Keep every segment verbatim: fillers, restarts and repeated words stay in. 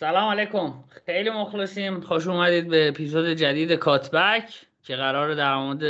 سلام علیکم، خیلی مخلصیم. خوش اومدید به اپیزود جدید کاتبک که قراره در مورد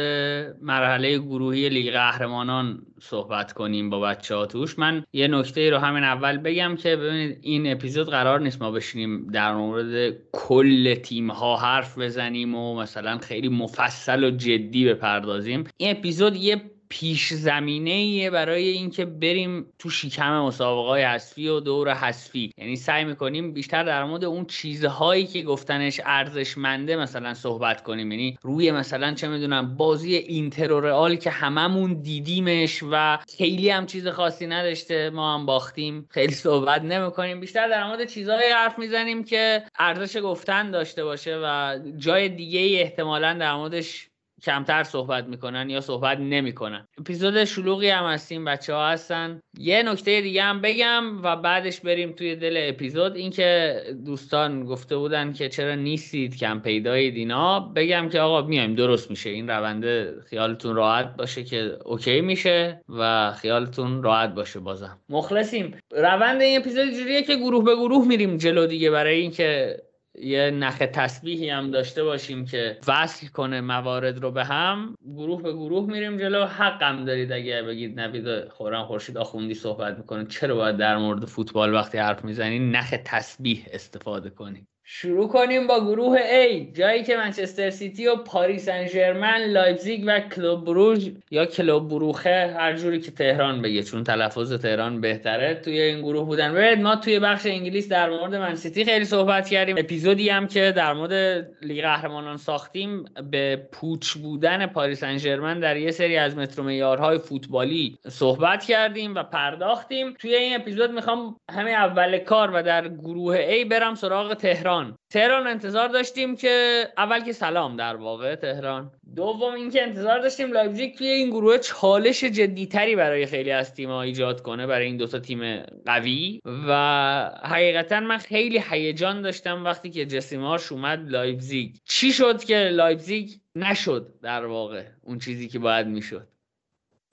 مرحله گروهی لیگ قهرمانان صحبت کنیم با بچه‌ها توش. من یه نکته رو همین اول بگم که ببینید این اپیزود قرار نیست ما بشینیم در مورد کل تیم‌ها حرف بزنیم و مثلا خیلی مفصل و جدی بپردازیم. این اپیزود یه پیش زمینه‌ایه برای اینکه بریم تو شکم مسابقه‌های حذفی و دور حذفی، یعنی سعی می‌کنیم بیشتر در مورد اون چیزهایی که گفتنش ارزشمنده مثلا صحبت کنیم، یعنی روی مثلا چه می‌دونم بازی اینتر و رئال که هممون دیدیمش و خیلی هم چیز خاصی نداشته، ما هم باختیم، خیلی صحبت نمی‌کنیم. بیشتر در مورد چیزهای حرف می‌زنیم که ارزش گفتن داشته باشه و جای دیگه‌ای احتمالاً در موردش کمتر صحبت میکنن یا صحبت نمیکنن. اپیزود شلوغی هم هستیم، بچه ها هستن. یه نکته دیگه هم بگم و بعدش بریم توی دل اپیزود. این که دوستان گفته بودن که چرا نیستید، کم پیدایید اینا، بگم که آقا میایم، درست میشه این رونده. خیالتون راحت باشه که اوکی میشه و خیالتون راحت باشه. بازم مخلصیم. روند این اپیزود جوریه که گروه به گروه میریم جلو دیگه، برای اینکه یه نخ تسبیحی هم داشته باشیم که وصل کنه موارد رو به هم. گروه به گروه میریم جلو. حقم دارید اگه بگید نوید خورم خورشید آخوندی صحبت میکنه چرا باید در مورد فوتبال وقتی حرف میزنی نخ تسبیح استفاده کنی. شروع کنیم با گروه A، جایی که منچستر سیتی و پاریس سن ژرمن، لایپزیگ و کلوب بروژ یا کلوب بروخه، هر جوری که تهران بگه چون تلفظ تهران بهتره، توی این گروه بودن. ببین ما توی بخش انگلیس در مورد من سیتی خیلی صحبت کردیم. اپیزودی هم که در مورد لیگ قهرمانان ساختیم به پوچ بودن پاریس سن ژرمن در یه سری از مترومیارهای فوتبالی صحبت کردیم و پرداختیم. توی این اپیزود میخوام همین اول کار و در گروه A برم سراغ تهران. تهران انتظار داشتیم که اول که سلام در واقع تهران، دوم اینکه انتظار داشتیم لایپزیگ توی این گروه چالش جدی‌تری برای خیلی از تیم‌ها ایجاد کنه، برای این دوتا تیم قوی. و حقیقتا من خیلی هیجان داشتم وقتی که جسی مارش اومد لایپزیگ. چی شد که لایپزیگ نشد در واقع اون چیزی که باید میشد؟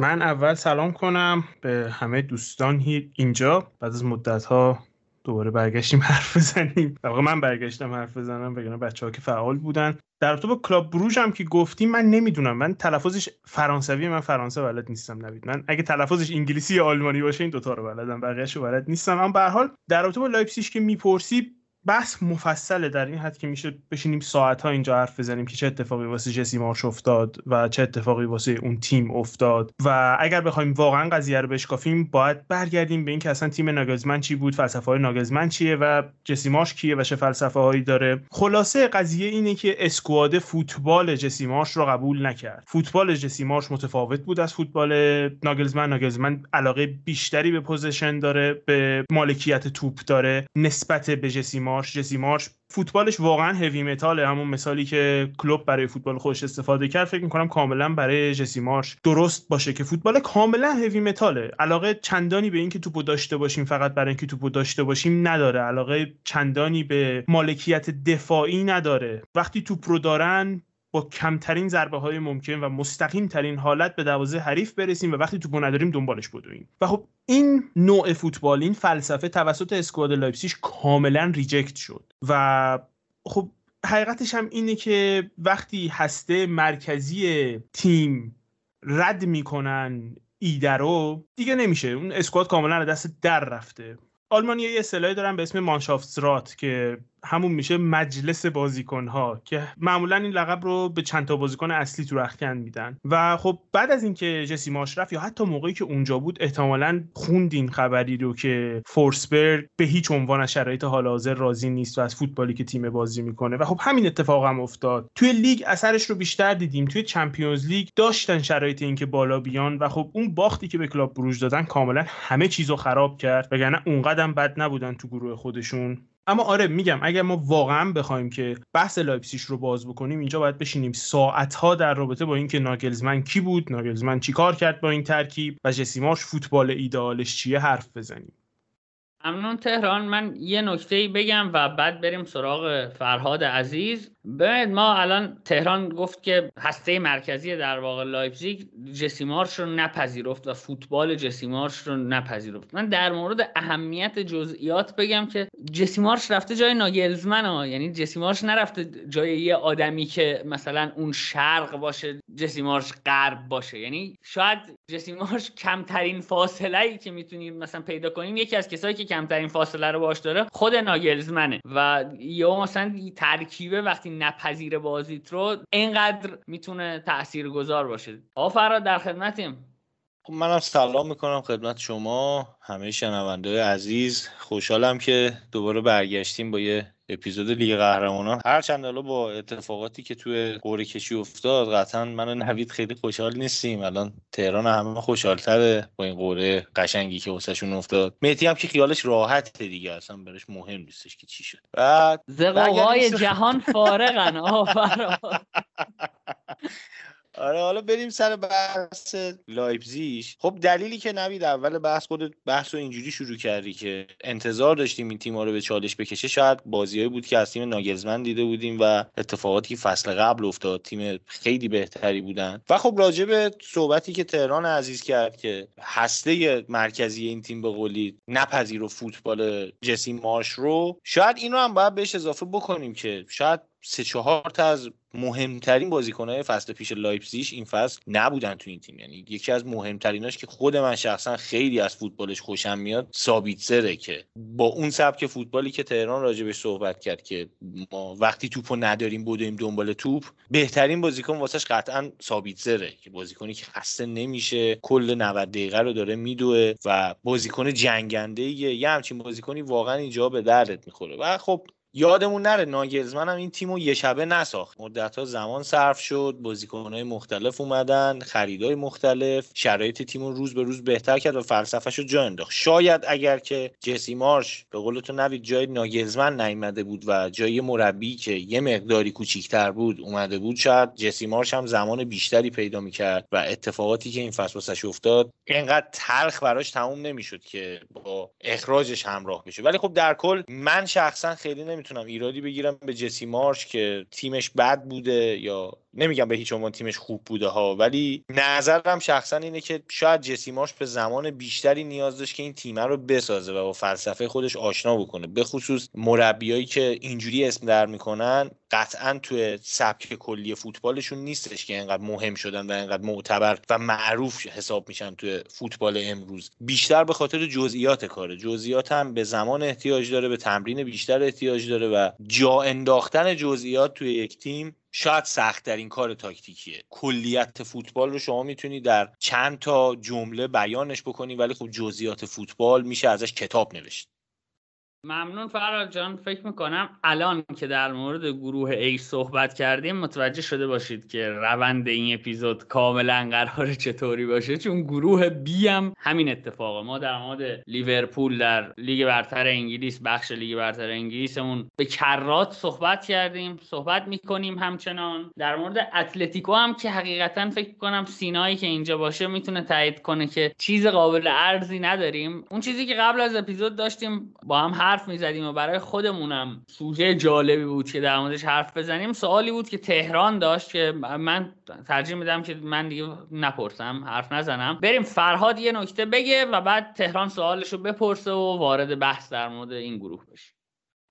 من اول سلام کنم به همه دوستان اینجا. بعد از مدت‌ها دوباره برگشتیم حرف بزنیم. واقعا من برگشتم حرف بزنم بگم بچه‌ها که فعال بودن. در رابطه با کلوب بروژ هم که گفتیم، من نمیدونم، من تلفظش فرانسویه، من فرانسه بلد نیستم. نوید من اگه تلفظش انگلیسی یا آلمانی باشه این دوتا رو بلدم، بقیه‌شو بلد نیستم. اما به هر حال در رابطه با لایپزیگ که میپرسی بحث مفصله، در این حد که میشه بشینیم ساعت‌ها اینجا حرف بزنیم که چه اتفاقی واسه جسی مارش افتاد و چه اتفاقی واسه اون تیم افتاد. و اگر بخوایم واقعا قضیه رو بشکافیم باید برگردیم به این که اصلا تیم ناگلسمن چی بود، فلسفه‌های ناگلسمن چیه و جسی مارش کیه و چه فلسفه‌هایی داره. خلاصه قضیه اینه که اسکواد فوتبال جسی مارش رو قبول نکرد. فوتبال جسی مارش متفاوت بود از فوتبال ناگلسمن. ناگلسمن علاقه بیشتری به پوزیشن داره، به مالکیت توپ داره نسبت به جسی مارش. جسی مارش فوتبالش واقعا هوی متاله. همون مثالی که کلوب برای فوتبال خودش استفاده کرد فکر می‌کنم کاملا برای جسی مارش درست باشه که فوتبال کاملا هوی متاله. علاقه چندانی به این که توپو داشته باشیم فقط برای اینکه توپو داشته باشیم نداره. علاقه چندانی به مالکیت دفاعی نداره. وقتی توپ رو دارن با کمترین ضربه های ممکن و مستقیم ترین حالت به دروازه حریف برسیم و وقتی توپو نداریم دنبالش بدویم. و خب این نوع فوتبال، این فلسفه توسط اسکواد لایپزیگ کاملا ریجکت شد. و خب حقیقتش هم اینه که وقتی هسته مرکزی تیم رد میکنن ایده رو دیگه نمیشه، اون اسکواد کاملا از دست در رفته. آلمانی‌ها یه اصطلاحی دارن به اسم مانشافتسرات که همون میشه مجلس بازیکن‌ها، که معمولا این لقب رو به چند تا بازیکن اصلی تو رختکن میدن. و خب بعد از اینکه جسی مارش رفت یا حتی موقعی که اونجا بود، احتمالاً خوندین خبری رو که فورسبرگ به هیچ عنوان از شرایط حال حاضر راضی نیست و از فوتبالی که تیم بازی میکنه. و خب همین اتفاق هم افتاد. توی لیگ اثرش رو بیشتر دیدیم. توی چمپیونز لیگ داشتن شرایط اینکه بالا بیان و خب اون باختی که به کلوب بروژ دادن کاملا همه چیزو خراب کرد، وگرنه اونقدر بد نبودن تو گروه خودشون. اما آره میگم اگر ما واقعا بخوایم که بحث لایپزیگ رو باز بکنیم اینجا باید بشینیم ساعت‌ها در رابطه با اینکه ناگلزمن کی بود، ناگلزمن چیکار کرد با این ترکیب و جسی مارش فوتبال ایدئالش چیه حرف بزنیم. ممنون تهران. من یه نکته‌ای بگم و بعد بریم سراغ فرهاد عزیز. ببینید ما الان تهران گفت که هسته مرکزی در واقع لایپزیگ جسی مارش رو نپذیرفت و فوتبال جسی مارش رو نپذیرفت. من در مورد اهمیت جزئیات بگم که جسی مارش رفته جای ناگلسمن ها، یعنی جسی مارش نرفته جای یه آدمی که مثلا اون شرق باشه، جسی مارش غرب باشه. یعنی شاید جسی مارش کمترین فاصله‌ای که میتونید مثلا پیدا کنیم، یکی از کسایی که کمترین فاصله رو باهاش داره خود ناگلزمنه و یا مثلا ترکیبه وقتی نپذیر بازیت رو اینقدر میتونه تاثیرگذار باشه. آفراد در خدمتیم. خب منم سلام میکنم خدمت شما همه شنونده عزیز. خوشحالم که دوباره برگشتیم با یه اپیزود لیگ قهرمانان. هرچند الان با اتفاقاتی که توی قرعه کشی افتاد قطعا من و نوید خیلی خوشحال نیستیم. الان تهران همه خوشحال‌تره با این قرعه قشنگی که واسهشون افتاد. مهدی هم که خیالش راحته دیگه، اصلا برش مهم نیستش که چی شد. بعد زغوهای جهان فارغن آفرا. آره حالا بریم سر بحث لایپزیگ. خب دلیلی که نوید اول بحث خودت بحثو اینجوری شروع کردی که انتظار داشتیم این تیم‌ها رو به چالش بکشه، شاید بازیایی بود که از تیم ناگلزمن دیده بودیم و اتفاقاتی که فصل قبل افتاد، تیم خیلی بهتری بودن. و خب راجع به صحبتی که تهران عزیز کرد که هسته مرکزی این تیم به قولی نپذیرو فوتبال جسی مارش رو، شاید اینو هم باید بهش اضافه بکنیم که شاید سه چهار تا از مهمترین بازیکن‌های فصل پیش لایپزیگ این فصل نبودن تو این تیم. یعنی یکی از مهمتریناش که خود من شخصا خیلی از فوتبالش خوشم میاد سابیتزره که با اون سبک فوتبالی که تهران راجبش صحبت کرد که ما وقتی توپو نداریم بدویم دنبال توپ، بهترین بازیکن واسش قطعا سابیتزره که بازیکنی که خسته نمیشه، کل نود دقیقه رو داره میدوه و بازیکن جنگنده‌ایه. یه همچین بازیکنی واقعا اینجا به دردت میخوره. و خب یادمون نره ناگلزمن هم این تیمو یه شبه نساخت، مدت‌ها زمان صرف شد، بازیکن‌های مختلف اومدن، خریدای مختلف، شرایط تیمو روز به روز بهتر کرد و فلسفه‌شو جا انداخت. شاید اگر که جسی مارش به قول تو نوید جای ناگلزمن نیامده بود و جای مربی که یه مقداری کوچیک‌تر بود اومده بود، شاید جسی مارش هم زمان بیشتری پیدا می‌کرد و اتفاقاتی که این فصل واسش افتاد اینقدر تلخ براش تموم نمی‌شد که با اخراجش همراه بشه. ولی خب در کل من شخصا خیلی نمی میتونم ایرادی بگیرم به جسی مارش که تیمش بد بوده، یا نمیگم به هیچ عنوان تیمش خوب بوده ها، ولی نظرم شخصا اینه که شاید جسی مارش به زمان بیشتری نیاز داشت که این تیم رو بسازه و با فلسفه خودش آشنا بکنه. به خصوص مربیایی که اینجوری اسم در میکنن قطعا توی سبک کلی فوتبالشون نیستش که اینقدر مهم شدن و اینقدر معتبر و معروف حساب میشن توی فوتبال امروز. بیشتر به خاطر جزئیات کاره، جزئیات هم به زمان احتیاج داره، به تمرین بیشتر احتیاج داره و جا انداختن جزئیات توی یک تیم شاید سخت‌ترین کار تاکتیکیه. کلیت فوتبال رو شما میتونی در چند تا جمله بیانش بکنی، ولی خب جزئیات فوتبال میشه ازش کتاب نوشت. ممنون فراد جان. فکر میکنم الان که در مورد گروه ای صحبت کردیم متوجه شده باشید که روند این اپیزود کاملا قراره چطوری باشه، چون گروه بی هم همین اتفاقه. ما در مورد لیورپول در لیگ برتر انگلیس، بخش لیگ برتر انگلیسمون به کرات صحبت کردیم، صحبت میکنیم همچنان در مورد اتلتیکو هم که حقیقتا فکر میکنم سینایی که اینجا باشه میتونه تایید کنه که چیز قابل ارزی نداریم. اون چیزی که قبل از اپیزود داشتیم با هم حرف می‌زدیم و برای خودمونم سوژه جالبی بود که در موردش حرف بزنیم، سوالی بود که تهران داشت که من ترجیح میدم که من دیگه نپرسم، حرف نزنم، بریم فرهاد یه نکته بگه و بعد تهران سوالشو بپرسه و وارد بحث در مورد این گروه بشه.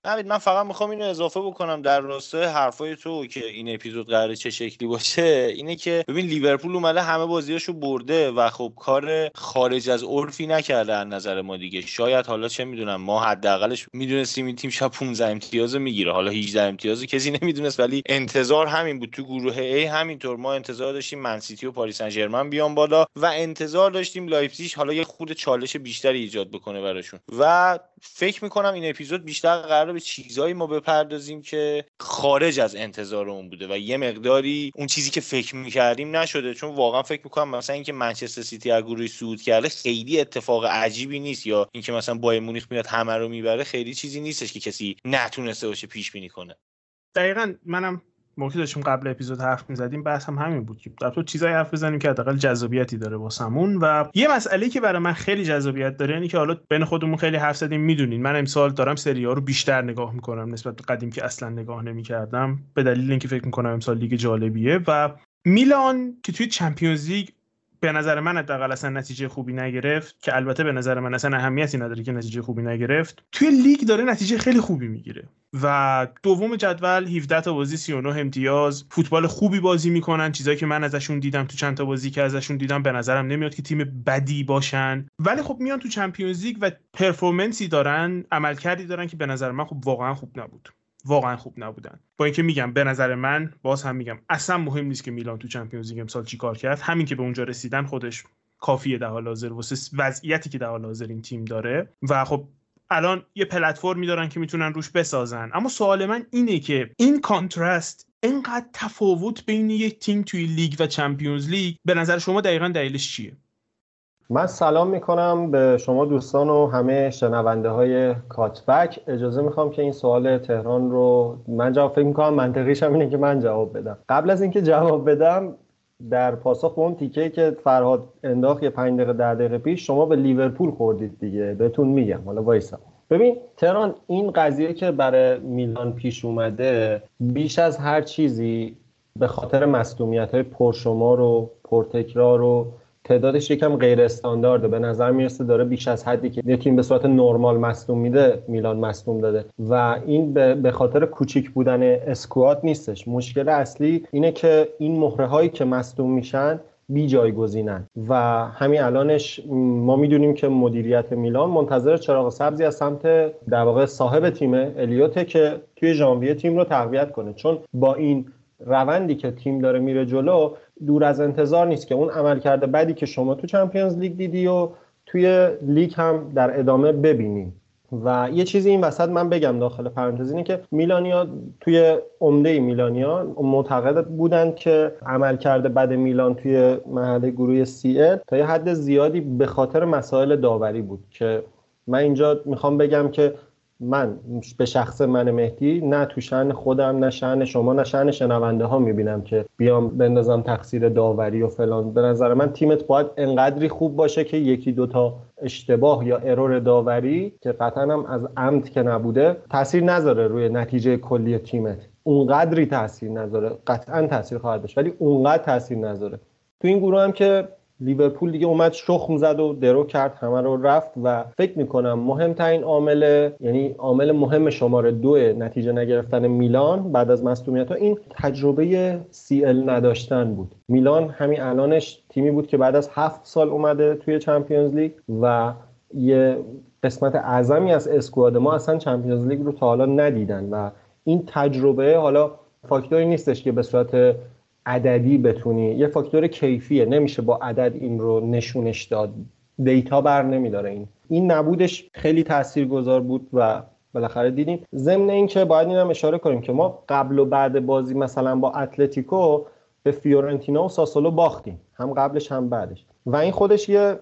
نوید من فقط میخوام اینو اضافه بکنم در راستای حرفای تو که این اپیزود قراره چه شکلی باشه، اینه که ببین لیورپول اومده همه بازیاشو برده و خب کار خارج از عرفی نکرده از نظر ما دیگه. شاید حالا چه میدونم ما حداقلش میدونستیم این تیم شاید پانزده امتیاز میگیره، حالا هجده امتیاز کسی نمیدونست، ولی انتظار همین بود. تو گروه ای همینطور ما انتظار داشتیم منسیتی و پاریس سن ژرمن بیان بالا و انتظار داشتیم لایپزیگ حالا یه خورده چالش بیشتری ایجاد بکنه براشون. و فکر میکنم این اپیزود بیشتر قراره به چیزایی ما بپردازیم که خارج از انتظارمون بوده و یه مقداری اون چیزی که فکر میکردیم نشده، چون واقعا فکر میکنم مثلا اینکه منچستر سیتی از گروه صعود کرده خیلی اتفاق عجیبی نیست، یا اینکه مثلا بایرن مونیخ میاد همه رو میبره خیلی چیزی نیستش که کسی نتونسته باشه پیش بینی کنه. دقیقاً منم موقعی داشتیم قبل اپیزود حرف می‌زدیم، بحث هم همین بود که در تو چیزای حرف بزنیم که حداقل جذابیتی داره واسمون. و یه مسئله که برای من خیلی جذابیت داره اینه که حالا بین خودمون خیلی حرف زدیم، میدونین من امسال دارم سری‌ها رو بیشتر نگاه می‌کنم نسبت به قدیم که اصلا نگاه نمی‌کردم، به دلیل اینکه فکر می‌کنم امسال لیگ جالبیه. و میلان که توی چمپیونز لیگ به نظر من حداقل اصلا نتیجه خوبی نگرفت، که البته به نظر من اصلا اهمیتی نداره که نتیجه خوبی نگرفت، توی لیگ داره نتیجه خیلی خوبی میگیره و دوم جدول، هفده تا بازی سی و نه امتیاز، فوتبال خوبی بازی میکنن، چیزایی که من ازشون دیدم تو چند تا بازی که ازشون دیدم به نظرم نمیاد که تیم بدی باشن، ولی خب میان تو چمپیونز لیگ و پرفورمنسی دارن، عملکردی دارن که به نظر من خب واقعا خوب نبود. واقعا خوب نبودن. با اینکه میگم به نظر من، باز هم میگم اصلا مهم نیست که میلان تو چمپیونز لیگ امسال چی کار کرد، همین که به اونجا رسیدن خودش کافیه در حال حاضر واسه وضعیتی که در حال حاضر این تیم داره. و خب الان یه پلتفرمی دارن که میتونن روش بسازن. اما سوال من اینه که این کانترست، اینقدر تفاوت بین یک تیم توی لیگ و چمپیونز لیگ، به نظر شما دقیقاً دلیلش چیه؟ من سلام میکنم به شما دوستان و همه شنونده های کاتبک. اجازه میخوام که این سوال تهران رو من جواب، فکر میکنم منطقیش هم اینه که من جواب بدم. قبل از اینکه جواب بدم، در پاسخ به اون تیکه که فرهاد انداخت یه پنج دقیقه در دقیقه پیش، شما به لیورپول خوردید دیگه، بهتون میگم. حالا وایسا ببین تهران، این قضیه که برای میلان پیش اومده بیش از هر چیزی به خاطر مصدومیت‌های پرشمار و پرتکرار و تعدادش یکم غیر استاندارده، به نظر میرسه داره بیش از حدی که یه تیم به صورت نرمال مصدوم میده میلان مصدوم داده، و این به خاطر کوچیک بودن اسکواد نیستش. مشکل اصلی اینه که این مهره هایی که مصدوم میشن بی جایگزینن، و همین الانش ما میدونیم که مدیریت میلان منتظر چراغ سبزی از سمت در واقع صاحب تیمه الیوت که توی ژانویه تیم رو تقویت کنه، چون با این روندی که تیم داره میره جلو، دور از انتظار نیست که اون عملکرد بدی که شما تو چمپیونز لیگ دیدی و توی لیگ هم در ادامه ببینی. و یه چیزی این وسط من بگم داخل پرانتز اینه که میلانیا، توی عمده میلانیا معتقد بودن که عملکرد بد میلان توی مرحله گروه سی تا یه حد زیادی به خاطر مسائل داوری بود، که من اینجا میخوام بگم که من به شخص من مهدی، نه تو شأن خودم، نه شأن شما، نه شأن شنونده ها میبینم که بیام بندازم تقصیر داوری و فلان. به نظر من تیمت باید انقدری خوب باشه که یکی دوتا اشتباه یا ارور داوری که قطعا هم از عمد که نبوده تأثیر نذاره روی نتیجه کلی تیمت، اونقدری تأثیر نذاره. قطعا تأثیر خواهد داشت ولی اونقدر تأثیر نذاره. تو این گروه هم که لیورپول دیگه اومد شخم زد و درو کرد، همه رو رفت، و فکر میکنم مهمترین عامل، یعنی عامل مهم شماره دو نتیجه نگرفتن میلان بعد از مصدومیت‌ها، این تجربه سی ال نداشتن بود. میلان همین الانش تیمی بود که بعد از هفت سال اومده توی چمپیونز لیگ و یه قسمت اعظمی از اسکواد ما اصلا چمپیونز لیگ رو تا حالا ندیدن، و این تجربه حالا فاکتوری نیستش که به صورت عددی بتونی، یه فاکتور کیفیه، نمیشه با عدد این رو نشونش داد، دیتا بر نمیداره. این این نبودش خیلی تاثیرگذار بود و بالاخره دیدیم. ضمن این که باید اینم اشاره کنیم که ما قبل و بعد بازی مثلا با اتلتیکو به فیورنتینا و ساسولو باختیم، هم قبلش هم بعدش، و این خودش یه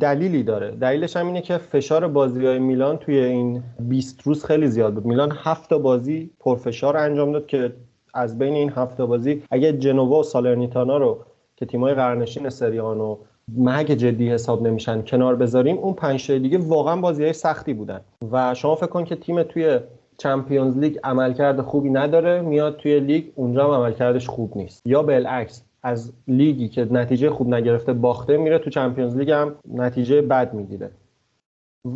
دلیلی داره. دلیلش هم اینه که فشار بازی‌های میلان توی این بیست روز خیلی زیاد بود. میلان هفت تا بازی پرفشار انجام داد که از بین این هفته بازی اگه جنوا و سالرنیتانا رو که تیمای قرنشین سریان و مگ جدی حساب نمیشن کنار بذاریم، اون پنج تا دیگه واقعا بازی‌های سختی بودن. و شما فکر کن که تیم توی چمپیونز لیگ عملکرد خوبی نداره، میاد توی لیگ اونجا هم عملکردش خوب نیست، یا بالعکس از لیگی که نتیجه خوب نگرفته باخته میره تو چمپیونز لیگ هم نتیجه بد میگیره.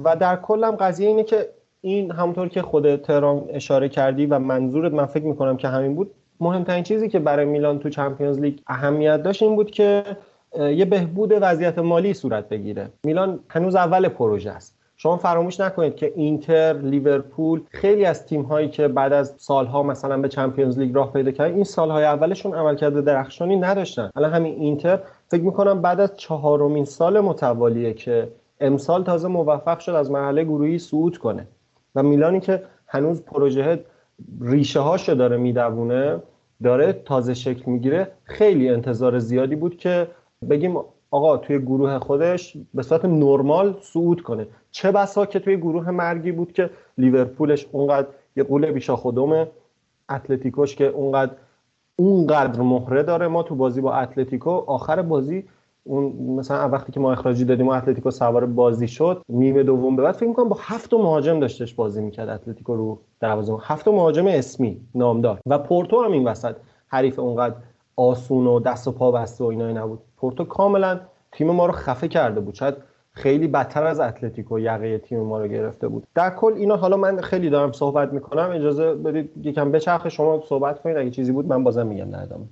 و در کل هم قضیه اینه که این همونطور که خود تهران اشاره کردی و منظورت من فکر میکنم که همین بود، مهمترین چیزی که برای میلان تو چمپیونز لیگ اهمیت داشت این بود که یه بهبود وضعیت مالی صورت بگیره. میلان هنوز اول پروژه است. شما فراموش نکنید که اینتر، لیورپول، خیلی از تیم‌هایی که بعد از سالها مثلا به چمپیونز لیگ راه پیدا کردن، این سالهای اولشون عملکرد درخشانی نداشتن. الان همین اینتر فکر میکنم بعد از چهارمین سال متوالیه که امسال تازه موفق شد از مرحله گروهی صعود کنه، و میلانی که هنوز پروژه ریشه هاشو داره میدوونه، داره تازه شکل میگیره، خیلی انتظار زیادی بود که بگیم آقا توی گروه خودش به صورت نرمال صعود کنه. چه بسا که توی گروه مرگی بود که لیورپولش اونقدر یه قوله بیشا خودمه، اتلتیکوش که اونقدر اونقدر مهره داره. ما تو بازی با اتلتیکو آخر بازی اون مثلا وقتی که ما اخراجی دادیم و اتلتیکو سوار بازی شد نیمه دوم به بعد فکر می‌کنم با هفت مهاجم داشتش بازی می‌کرد اتلتیکو رو دروازه، هفت مهاجم اسمی نامدار، و پورتو هم این وسط حریف اونقدر آسون و دست و پا بسته و اینایی نبود. پورتو کاملا تیم ما رو خفه کرده بود، شاید خیلی بدتر از اتلتیکو یقه تیم ما رو گرفته بود. در کل اینا، حالا من خیلی دارم صحبت میکنم، اجازه بدید یکم بچرخه، شما صحبت کنید، اگه چیزی بود من بازم میگم در ادامه.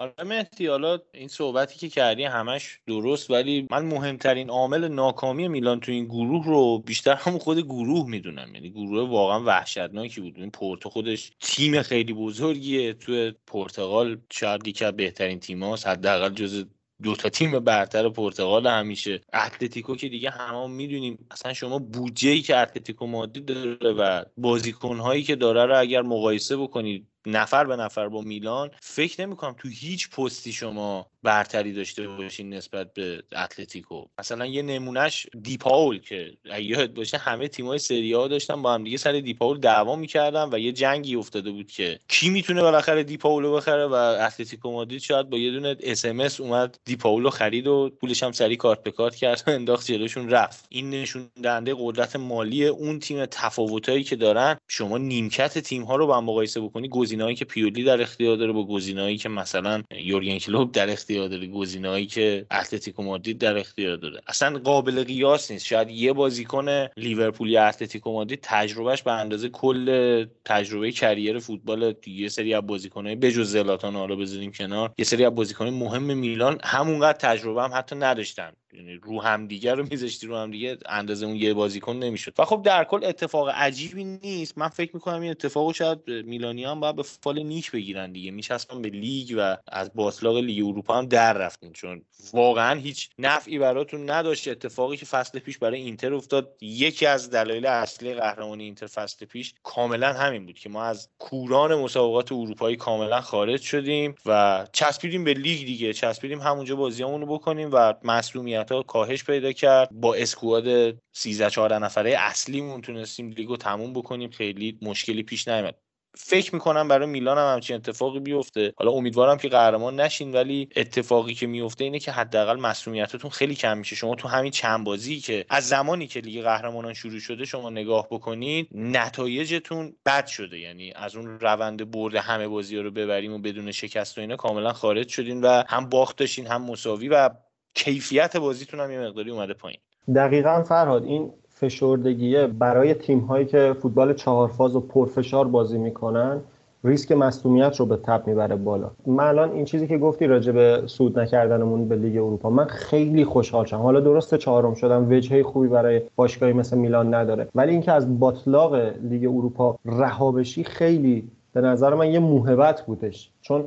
حالا مهدی، حالا این صحبتی که کردی همش درست، ولی من مهمترین عامل ناکامی میلان تو این گروه رو بیشتر هم خود گروه میدونم. یعنی گروه واقعا وحشتناکی بود. این پورتو خودش تیم خیلی بزرگیه، تو پرتغال شاید یکی از بهترین تیم‌هاست، حداقل جزو دو تا تیم برتر پرتغال همیشه. اتلتیکو که دیگه همه میدونیم، اصلا شما بودجه‌ای که اتلتیکو مادرید داره و بازیکن‌هایی که داره رو اگر مقایسه بکنید نفر به نفر با میلان، فکر نمی‌کنم تو هیچ پستی شما برتری داشته باشین نسبت به اتلتیکو. مثلا یه نمونهش دیپاول که یادت باشه همه تیم‌های سری آ داشتن با هم دیگه سر دیپاول دعوا می‌کردن و یه جنگی افتاده بود که کی میتونه بالاخره دیپاولو بخره، و اتلتیکو مادرید شاید با یه دونه اس ام اس اومد دیپاولو خرید و پولش هم سری کارت به کارت کرد و انداخت جلوشون رفت. این نشون دهنده قدرت مالی اون تیم، تفاوتایی که دارن. شما نیمکت تیم‌ها رو با هم مقایسه بکنی، گزینه‌هایی که پیولی در اختیار داره با گزینه‌هایی که مثلا یورگن کلوپ در اختیار داره، گزینه‌هایی که اتلتیکو مادرید در اختیار داره، اصلا قابل قیاس نیست. شاید یه بازیکن لیورپولی اتلتیکو مادرید تجربهش به اندازه کل تجربه کریر فوتبال یه سری از بازیکن‌های بجز زلاتان حالا بذاریم کنار، یه سری از بازیکن‌های مهم میلان همونقدر تجربه هم حتی نداشتن. یعنی رو هم دیگه رو میذاشتی رو هم دیگه اندازه اون یه بازیکن نمیشد. و خب در کل اتفاق عجیبی نیست. من فکر می‌کنم این اتفاقو شاید میلانی‌ها هم به فال نیک بگیرن دیگه، میچسبن به لیگ و از باطلاق لیگ اروپا هم در رفتن، چون واقعا هیچ نفعی براتون نداشت. اتفاقی که فصل پیش برای اینتر افتاد، یکی از دلایل اصلی قهرمانی اینتر فصل پیش کاملا همین بود که ما از کوران مسابقات اروپایی کاملا خارج شدیم و چسبیدیم به لیگ دیگه، چسبیدیم همونجا بازیامونو بکنیم و مسئولیت‌ها کاهش پیدا کرد. با اسکواد سیزده چهارده نفره اصلیمون تونستیم لیگو تموم بکنیم، خیلی مشکلی پیش نیامد. فکر میکنم برای میلان هم همچین اتفاقی بیفته. حالا امیدوارم که قهرمان نشین، ولی اتفاقی که میفته اینه که حداقل مسئولیتتون خیلی کم میشه. شما تو همین چند بازی که از زمانی که لیگ قهرمانان شروع شده شما نگاه بکنید، نتایجتون بد شده. یعنی از اون روند برد همه بازی‌ها رو ببریم و بدون شکست و اینا کاملا خارج شدین و هم باخت داشتین هم مساوی و کیفیت بازیتون هم یه مقداری اومده پایین. دقیقاً فرهاد، این فشردگیه برای تیم‌هایی که فوتبال چهار فاز و پرفشار بازی میکنن، ریسک مصدومیت رو به تپ میبره بالا. من الان این چیزی که گفتی راجع به صعود نکردنمون به لیگ اروپا، من خیلی خوشحال شدم. حالا درسته چهارم شدم، وجهه خوبی برای باشگاهی مثل میلان نداره، ولی اینکه از باطلاق لیگ اروپا رها بشی خیلی به نظر من یه موهبت بودش، چون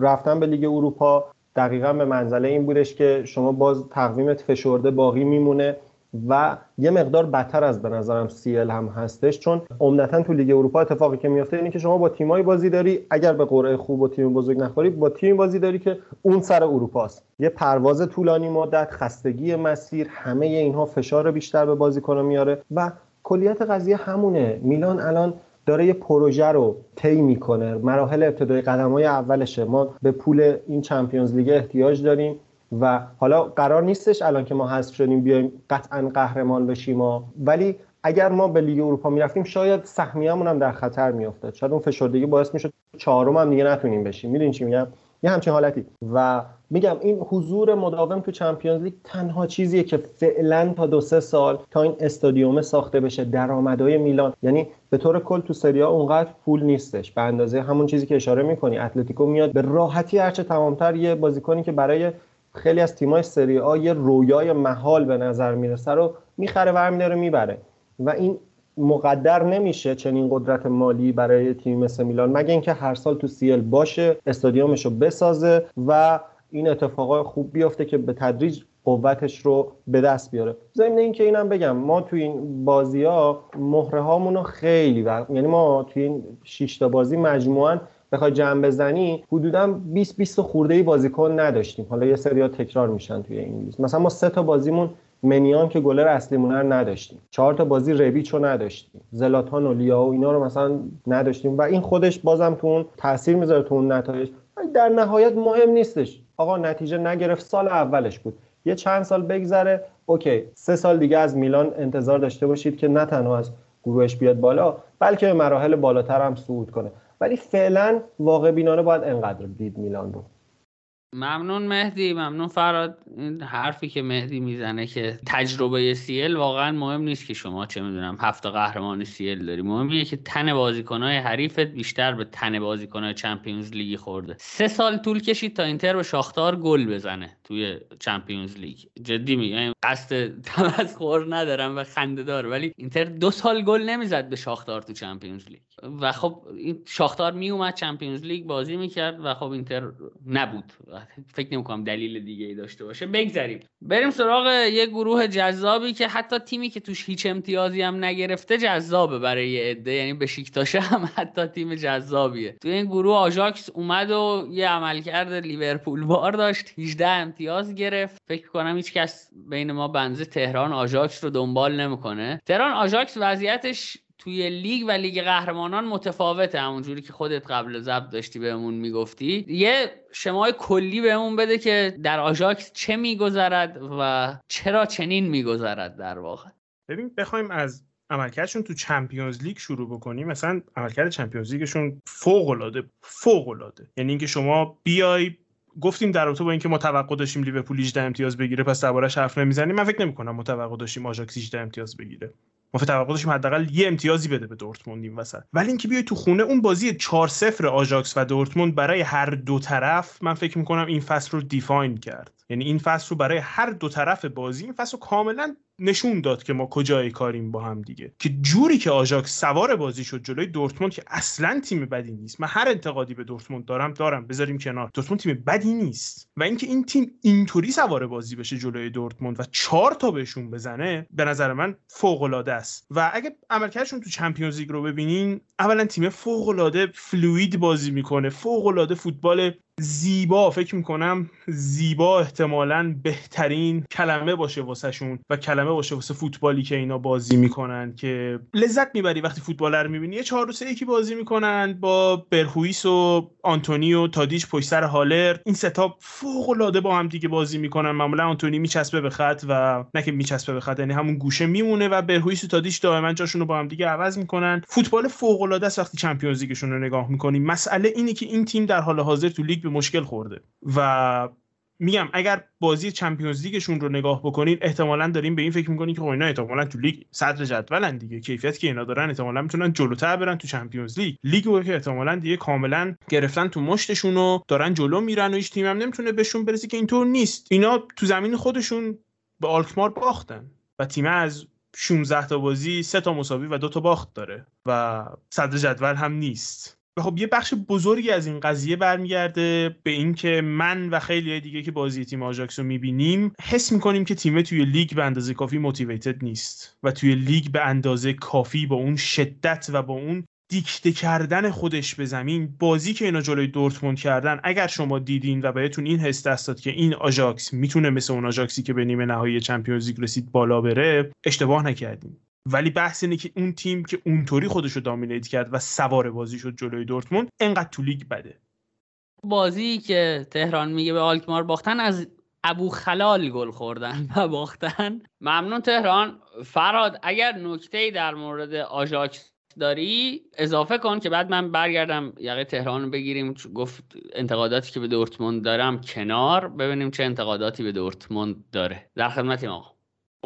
رفتن به لیگ اروپا دقیقاً به منزله این بودش که شما باز تقویمت فشرده باقی میمونه و یه مقدار بدتر از به نظرم سی ال هم هستش، چون عمدتاً تو لیگ اروپا اتفاقی که میفته اینه که شما با تیمای بازی داری، اگر به قرعه خوب و تیم بزرگ نخوری، با تیم بازی داری که اون سر اروپاست. یه پرواز طولانی مدت، خستگی مسیر، همه اینها فشار بیشتر به بازیکن‌ها میاره و کلیت قضیه همونه. میلان الان داره یه پروژه رو طی میکنه، مراحل ابتدایی قدم‌های اولشه. ما به پول این چمپیونز لیگ احتیاج داریم و حالا قرار نیستش الان که ما حذف شدیم بیایم قطعا قهرمان بشیم ما، ولی اگر ما به لیگ اروپا میرفتیم شاید سهمیه‌مون هم در خطر میافتاد، شاید اون فشردگی باعث میشد چهارم هم دیگه نتونیم بشیم. میدونین چی میگم؟ یه همچین حالتی. و میگم این حضور مداوم تو چمپیونز لیگ تنها چیزیه که فعلا تا دو سه سال تا این استادیوم ساخته بشه درآمدهای میلان، یعنی به طور کل تو سری آ اونقدر پول نیستش به اندازه همون چیزی که اشاره میکنی. اتلتیکو میاد به راحتی هرچه تمامتر یه بازیکنی که برای خیلی از تیم‌های سری آ یه رویای محال به نظر میرسه رو میخره برمی‌داره میبره و این مقدر نمیشه چنین قدرت مالی برای تیم مثل میلان، مگه اینکه هر سال تو سیل باشه، استادیومشو بسازه و این اتفاقای خوب بیفته که به تدریج قوتش رو به دست بیاره. ضمن اینکه اینم بگم ما تو این بازی‌ها مهره هامونو خیلی بر... یعنی ما تو این شش تا بازی مجموعاً بخوای جمع بزنی حدوداً بیست بیست خورده‌ای بازیکن نداشتیم. حالا یه سری‌ها تکرار میشن توی انگلیس، مثلا ما سه تا بازیمون منیان که گلر اصلیمون رو نداشتیم، چهار تا بازی ربیچو نداشتیم، زلاتان و لیاو اینا رو مثلا نداشتیم و این خودش بازم تو اون تاثیر میذاره تو اون نتایج. در نهایت مهم نیستش. آقا نتیجه نگرفت، سال اولش بود، یه چند سال بگذره، اوکی، سه سال دیگه از میلان انتظار داشته باشید که نه تنها از گروهش بیاد بالا، بلکه به مراحل بالاتر هم صعود کنه. ولی فعلا واقع بینانه باید انقدر دید میلان رو. ممنون مهدی، ممنون فراد. این حرفی که مهدی میزنه که تجربه سیل واقعا مهم نیست که شما چه میدونم هفت قهرمان سیل داری، مهمه که تن بازیکن‌های حریفت بیشتر به تن بازیکن‌های چمپیونز لیگ خورده. سه سال طول کشید تا اینتر به شاختار گل بزنه توی چمپیونز لیگ. جدی میگم، قصد تمسخر ندارم و خنده دار، ولی اینتر دو سال گل نمیزد به شاختار تو چمپیونز لیگ و خب این شاختار میومد چمپیونز لیگ بازی میکرد و خب اینتر نبود. فکر نمی‌کنم دلیل دیگه‌ای داشته باشه. بگذریم بریم سراغ یه گروه جذابی که حتی تیمی که توش هیچ امتیازی هم نگرفته جذابه برای یه عده، یعنی بشیکتاش هم حتی تیم جذابیه. تو این گروه آژاکس اومد و یه عملکرد لیورپول وار داشت، هجده امتیاز گرفت. فکر کنم هیچ کس بین ما بنز تهران آژاکس رو دنبال نمی‌کنه. تهران آژاکس وضعیتش توی لیگ و لیگ قهرمانان متفاوته، همونجوری که خودت قبل ضبط داشتی بهمون میگفتی. یه شمای کلی بهمون بده که در آژاکس چه میگذرد و چرا چنین میگذرد در واقع. ببین بخوایم از عملکردشون تو چمپیونز لیگ شروع بکنیم، مثلا عملکرد چمپیونز لیگشون فوق‌العاده فوق‌العاده، یعنی اینکه شما بیای گفتیم در رابطه با اینکه ما توقع داشتیم لیورپول هجده امتیاز بگیره پس دربارش حرف نمیزنیم، من فکر نمی‌کنم ما توقع داشتیم آژاکس هجده امتیاز بگیره. ما توقع داشتیم حداقل یه امتیازی بده به دورتموند این وسط. ولی اینکه بیای تو خونه اون بازی چهار صفر آژاکس و دورتموند برای هر دو طرف، من فکر می‌کنم این فصل رو دیفاین کرد. یعنی این فصل رو برای هر دو طرف بازی، این فصل رو کاملاً نشون داد که ما کجای کاریم با هم دیگه. که جوری که آژاکس سوار بازی شد جلوی دورتموند که اصلاً تیم بدی نیست. من هر انتقادی به دورتموند دارم دارم، بذاریم کنار. دورتموند تیم بدی نیست. و اینکه این تیم اینطوری سوار بازی بشه جلوی دورتموند و چهار تا بهشون بزنه، به نظر من فوق‌العاده است. و اگه عملکردشون تو چمپیونز لیگ رو ببینین، اولاً تیم فوق‌العاده فلوید بازی میکنه، فوق‌العاده فوتبال زیبا، فکر میکنم زیبا احتمالاً بهترین کلمه باشه واسه شون و کلمه باشه واسه فوتبالی که اینا بازی میکنن که لذت میبری وقتی فوتبال رو میبینی. یه چهار دو سه یک بازی میکنن با برهویس و آنتونی و تادیچ پشت سر هالر، این سه تا فوق‌العاده با هم دیگه بازی میکنن. معمولا آنتونی میچسبه به خط و نه که میچسبه به خط، یعنی همون گوشه میمونه و برهویس و تادیچ دائما جاشون رو با هم دیگه عوض میکنن. فوتبال فوق‌العاده است وقتی چمپیونز لیگشون رو نگاه میکنی. مسئله اینه که این تیم در حال حاضر تو لیگ مشکل خورده و میگم اگر بازی چمپیونز لیگشون رو نگاه بکنین احتمالاً دارین به این فکر میکنین که خب اینا احتمالاً تو لیگ صدر جدولن دیگه، کیفیتی که اینا دارن احتمالاً میتونن جلوتر برن تو چمپیونز لیگ. لیگ رو که احتمالاً دیگه کاملاً گرفتن تو مشتشون و دارن جلو میرن و هیچ تیمم نمیتونه بهشون برسه، که اینطور نیست. اینا تو زمین خودشون به آلکمار باختن و تیم از شانزده تا بازی سه تا مساوی و دو تا باخت داره و صدر جدول هم نیست. خب یه بخش بزرگی از این قضیه برمیگرده به این که من و خیلی دیگه که بازی تیم آژاکس رو میبینیم حس میکنیم که تیم توی لیگ به اندازه کافی موتیویتد نیست و توی لیگ به اندازه کافی با اون شدت و با اون دیکته کردن خودش به زمین بازی که اینا جلوی دورتموند کردن، اگر شما دیدین و بهتون این حس دست داد که این آژاکس میتونه مثل اون آژاکسی که به نیمه نهایی چمپیونز لیگ رسید بالا بره، اشتباه نکردین. ولی بحث اینه که اون تیم که اونطوری خودش رو دامینیت کرد و سوار بازی شد جلوی دورتموند انقدر تو لیگ بده. بازی که تهران میگه به آلکمار باختن، از ابو خلال گل خوردن و باختن. ممنون تهران. فراد اگر نکته‌ای در مورد آژاکس داری اضافه کن که بعد من برگردم یقه تهران رو بگیریم. گفت انتقاداتی که به دورتموند دارم کنار، ببینیم چه انتقاداتی به دورتموند داره. در خدمتیم آقا.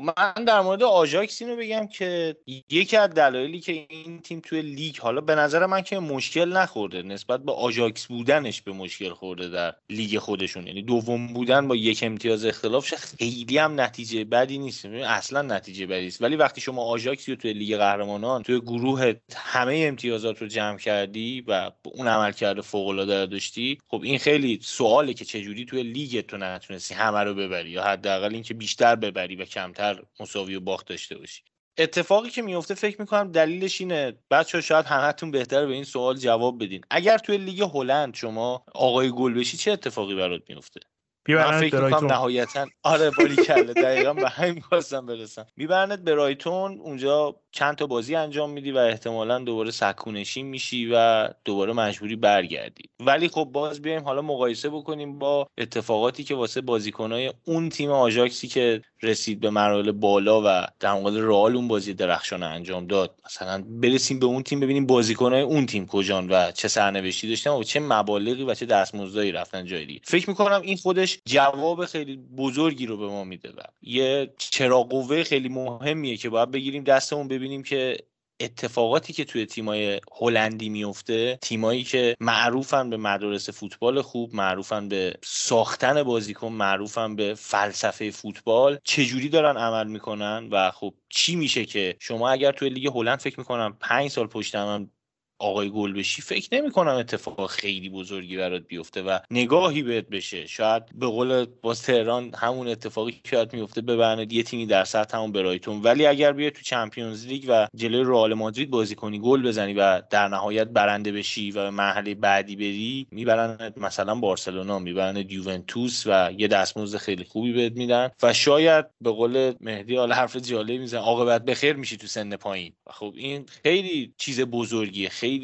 من در مورد آژاکس اینو بگم که یکی از دلایلی که این تیم توی لیگ حالا به نظر من که مشکل نخورده نسبت به آژاکس بودنش، به مشکل خورده در لیگ خودشون، یعنی دوم بودن با یک امتیاز اختلافش خیلی هم نتیجه بدی نیست، اصلا نتیجه بدی نیست. ولی وقتی شما آژاکس رو توی لیگ قهرمانان توی گروه همه امتیازات رو جمع کردی و اون عملکرد فوق العاده داشتی، خب این خیلی سواله که چجوری توی لیگ تو نتونستی همه رو ببری یا حداقل اینکه بیشتر ببری و کمتر مساوی و باخت داشته باشی. اتفاقی که میفته فکر میکنم دلیلش اینه، بچه‌ها شاید همه‌تون بهتر به این سوال جواب بدین، اگر توی لیگ هلند شما آقای گل بشی چه اتفاقی برات میفته؟ بیبرنت برایتون نهایتاً. آره باریکلا دقیقاً به همین خواستم برسم. میبرنت برایتون، اونجا چند تا بازی انجام میدی و احتمالاً دوباره سکونشین میشی و دوباره مجبوری برگردی. ولی خب باز بیایم حالا مقایسه بکنیم با اتفاقاتی که واسه بازیکنای اون تیم آژاکسی که رسید به مراحل بالا و در مقابل رئال اون بازی درخشانه انجام داد، مثلا برسیم به اون تیم ببینیم بازیکنای اون تیم کجان و چه سرنوشتی داشتن و چه مبالغی و چه دستمزدایی رفتن جای دیگه. فکر می‌کنم این خودش جواب خیلی بزرگی رو به ما میده و یه چراغ قوه خیلی مهمیه که باید بگیریم دستمون، ببینیم که اتفاقاتی که توی تیمای هلندی میفته، تیمایی که معروفن به مدرسه فوتبال خوب، معروفن به ساختن بازیکن، معروفن به فلسفه فوتبال، چجوری دارن عمل میکنن و خب چی میشه که شما اگر توی لیگ هلند فکر میکنم پنج سال پشت هم آقای گل بشی، فکر نمی کنم اتفاق خیلی بزرگی برات بیفته و نگاهی بهت بشه. شاید به قول باز تهران همون اتفاقی که شاید میفته ببرند یه تیمی در سطح همون برایتون، ولی اگر بیای تو چمپیونز لیگ و جلوی رئال مادرید بازی کنی، گل بزنی و در نهایت برنده بشی و به مرحله بعدی بری، میبرند مثلا بارسلونا، میبرند یوونتوس و یه دستمزد خیلی خوبی بهت میدن و شاید به قول مهدی آل حرف جالبی میزنه عاقبت به خیر میشی تو سن پایین. خب این خیلی چیز بزرگیه، خیلی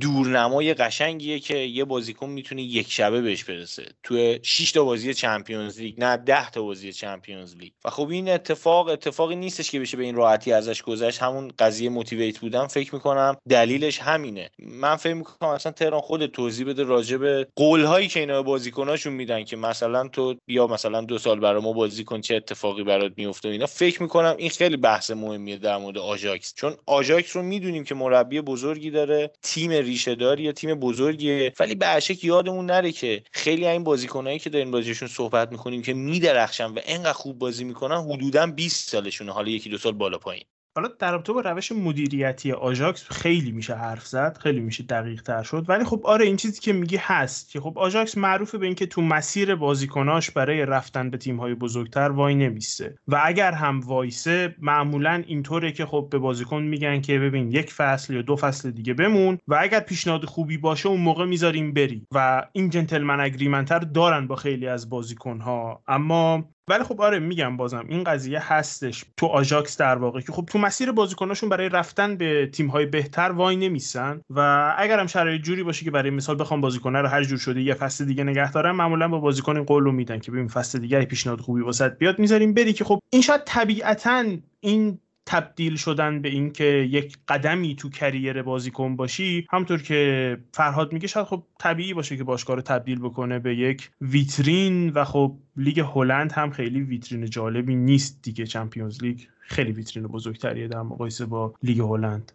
دورنمای قشنگیه که یه بازیکن میتونه یک شبه بهش برسه توی شش تا بازی چمپیونز لیگ، نه ده تا بازی چمپیونز لیگ. و خب این اتفاق اتفاقی نیستش که بشه به این راحتی ازش گذشت. همون قضیه موتیویت بودن فکر میکنم دلیلش همینه. من فکر میکنم اصلا تهران خودت توضیح بده راجع به قول‌هایی که اینا بازیکناشون میدن که مثلا تو بیا مثلا دو سال برای ما بازی کن چه اتفاقی برات میفته اینا. فکر میکنم این خیلی بحث مهمیه در مورد آژاکس، چون آژاکس رو میدونیم که مربی بزرگی داره، تیم ریشه دار یا تیم بزرگیه، ولی به عشق یادمون نره که خیلی این بازیکنایی که دارین بازیشون صحبت میکنیم که میدرخشن و انقدر خوب بازی میکنن حدوداً بیست سالشونه، حالا یکی دو سال بالا پایین. حالا در رابطه با روش مدیریتی آژاکس خیلی میشه حرف زد، خیلی میشه دقیق تر شد، ولی خب آره این چیزی که میگی هست که خب آژاکس معروفه به این که تو مسیر بازیکناش برای رفتن به تیم‌های بزرگتر وای نمیسته و اگر هم وایسه معمولا اینطوره که خب به بازیکن میگن که ببین یک فصل یا دو فصل دیگه بمون و اگر پیشنهاد خوبی باشه اون موقع میذاریم بری و این جنتلمن اگریمنت رو دارن با خیلی از بازیکن‌ها. اما ولی خب آره میگم بازم این قضیه هستش تو آژاکس در واقع که خب تو مسیر بازیکناشون برای رفتن به تیم‌های بهتر وای نمیسن و اگرم شرایط جوری باشه که برای مثال بخوام بازیکن‌ها رو هر جور شده یه فصل دیگه نگه دارن، معمولا با بازیکن قولو میدن که ببین فصل دیگه پیشنهاد خوبی واسات بیاد میذاریم بری، که خب این شاید طبیعتاً این تبدیل شدن به این که یک قدمی تو کریر بازیکن باشی، همونطور که فرهاد میگه شاید خب طبیعی باشه که باشگاه رو تبدیل بکنه به یک ویترین و خب لیگ هلند هم خیلی ویترین جالبی نیست دیگه. چمپیونز لیگ خیلی ویترین بزرگتریه در مقایسه با لیگ هلند.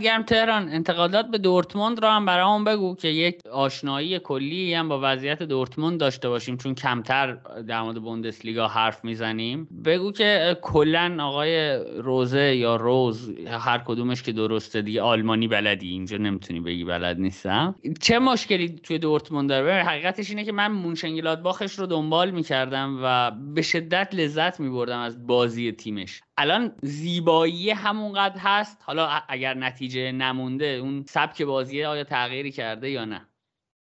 گرم تهران انتقادات به دورتموند را هم برام بگو که یک آشنایی کلی هم با وضعیت دورتموند داشته باشیم، چون کمتر در مورد بوندسلیگا حرف میزنیم. بگو که کلا آقای روزه یا روز هر کدومش که درسته دیگه، آلمانی بلدی، اینجا نمیتونی بگی بلد نیستم، چه مشکلی توی دورتموند داره. حقیقتش اینه که من مونشنگلادباخش رو دنبال میکردم و به شدت لذت میبردم از بازی تیمش. الان زیبایی همونقدر هست، حالا اگر نتیجه نمونده اون سبک بازیه آیا تغییری کرده یا نه.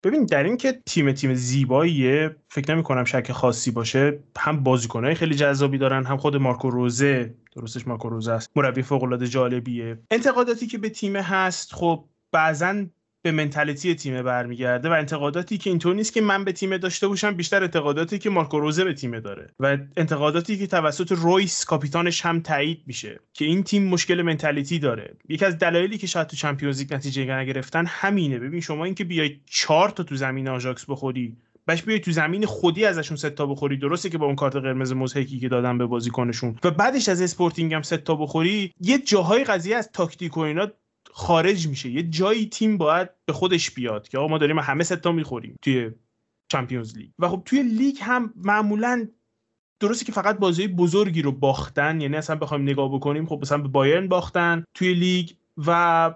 ببین در این که تیم تیم زیباییه فکر نمی کنم شک خاصی باشه، هم بازیکنای خیلی جذابی دارن، هم خود مارکو روزه، درستش مارکو روزه است، مربی فوق‌العاده جالبیه. انتقاداتی که به تیم هست خب بعضن به منتالیتی تیم برمیگرده و انتقاداتی که اینطور نیست که من به تیم داشته باشم، بیشتر انتقاداتی که مارکو روزه به تیم داره و انتقاداتی که توسط رویس کاپیتانش هم تایید میشه که این تیم مشکل منتالیتی داره. یکی از دلایلی که شاید تو چمپیونز لیگ نتیجه نگرفتن همینه. ببین شما اینکه بیای چهار تا تو زمین آژاکس بخوری، باش بیای تو زمین خودی ازشون سه تا بخوری، درسته که با اون کارت قرمز مضحکی که دادن به بازیکنشون و بعدش از اسپورتینگ هم سه تا بخوری، یه جاهای قضیه از تاکتیک و اینا خارج میشه. یه جایی تیم باید به خودش بیاد که آقا ما داریم همه ستا میخوریم توی چمپیونز لیگ. و خب توی لیگ هم معمولاً درسته که فقط بازی بزرگی رو باختن، یعنی اصلا بخوایم نگاه بکنیم خب مثلا به بایرن باختن توی لیگ و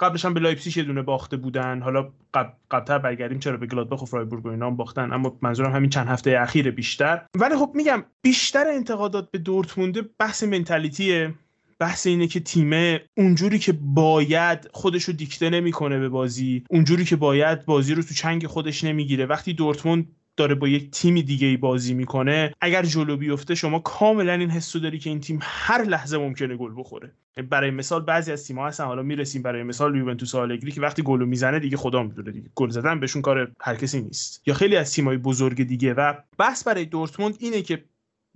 قبلش هم به لایپزیگ یه دونه باخته بودن، حالا قبل قبلتر برگردیم چرا به گلادباخ و فرایبورگ و اینا هم باختن، اما منظورم همین چند هفته اخیر بیشتر. ولی خب میگم بیشتر انتقادات به دورتموند بحث منتالیتیه، بحث اینه که تیمه اونجوری که باید خودشو دیکته نمیکنه به بازی، اونجوری که باید بازی رو تو چنگ خودش نمیگیره. وقتی دورتموند داره با یک تیم دیگه‌ای بازی میکنه، اگر جلو بیفته شما کاملا این حسو داری که این تیم هر لحظه ممکنه گل بخوره. برای مثال بعضی از تیم‌ها هستن، حالا میرسیم برای مثال یوونتوس و آلگری که وقتی گل میزنه دیگه خدا میدونه دیگه، گل زدن بهشون کار هر کسی نیست، یا خیلی از تیم‌های بزرگ دیگه. و بس برای دورتموند اینه که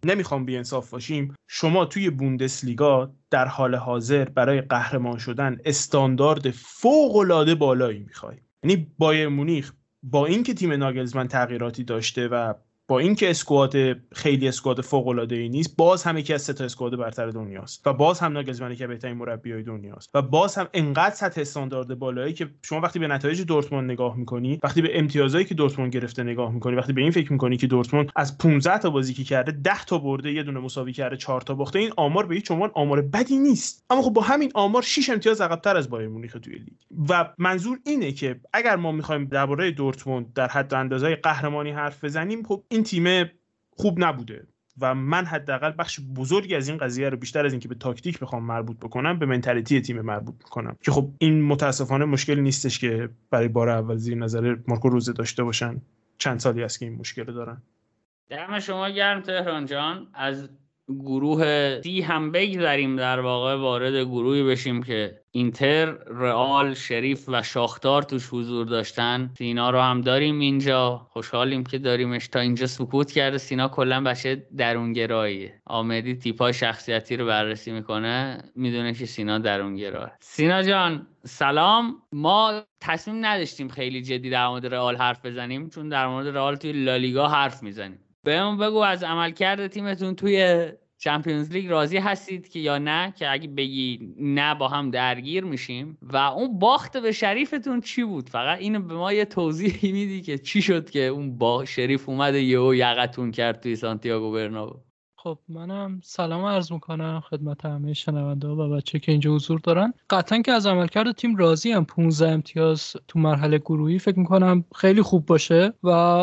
نمیخوام بی‌انصاف باشیم، شما توی بوندسلیگا در حال حاضر برای قهرمان شدن استاندارد فوق‌العاده بالایی میخوای. یعنی بایر مونیخ با اینکه تیم ناگلزمن تغییراتی داشته و با اینکه اسکواد خیلی اسکواد فوق‌العاده‌ای نیست، باز هم یکی از سه تا اسکواد برتر دنیاست و باز هم ناگلزمن که بهترین مربیای دنیاست و باز هم انقدر سطح استاندارد بالایی که شما وقتی به نتایج دورتموند نگاه می‌کنی، وقتی به امتیازایی که دورتموند گرفته نگاه می‌کنی، وقتی به این فکر می‌کنی که دورتموند از پانزده تا بازی که کرده ده تا برده، یه دونه مساوی کرده، چهار تا باخته، این آمار به هیچ عنوان آمار بدی نیست. اما خب با همین آمار شش امتیاز عقب‌تر از بایر مونیخ توی لیگ. و منظور اینه که اگر ما می‌خوایم درباره دورتموند در حد اندازه‌ی قهرمانی حرف بزنیم، خب این تیم خوب نبوده و من حداقل بخش بزرگی از این قضیه رو بیشتر از اینکه به تاکتیک بخوام مربوط بکنم به منتالیتی تیم مربوط میکنم، که خب این متاسفانه مشکل نیستش که برای بار اول زیر نظر مارکو روزه داشته باشن. چند سالی است که این مشکل رو دارن. دم شما گرم تهران جان. از گروه سی هم بگذریم، در واقع وارد گروهی بشیم که اینتر، رئال، شریف و شاختار توش حضور داشتن. سینا رو هم داریم اینجا، خوشحالیم که داریمش. تا اینجا سکوت کرده. سینا کلا بچه درونگراییه. آمدی تیپای شخصیتی رو بررسی میکنه، میدونه که سینا درونگرایه. سینا جان سلام. ما تصمیم نداشتیم خیلی جدی در مورد رئال حرف بزنیم، چون در مورد رئال توی لالیگا حرف میزنیم. بهم بگو از عملکرد تیمتون توی چمپیونز لیگ راضی هستید که یا نه، که اگه بگی نه با هم درگیر میشیم. و اون باخت به شریفتون چی بود؟ فقط اینو به ما یه توضیحی میدی که چی شد که اون با شریف اومد یهو یقتون کرد توی سانتیاگو برنابو؟ خب منم سلام عرض میکنم خدمت همه شنونده‌ها و بچه که اینجا حضور دارن. قطعاً که از عملکرد تیم راضی ام. پانزده امتیاز تو مرحله گروهی فکر میکنم خیلی خوب باشه و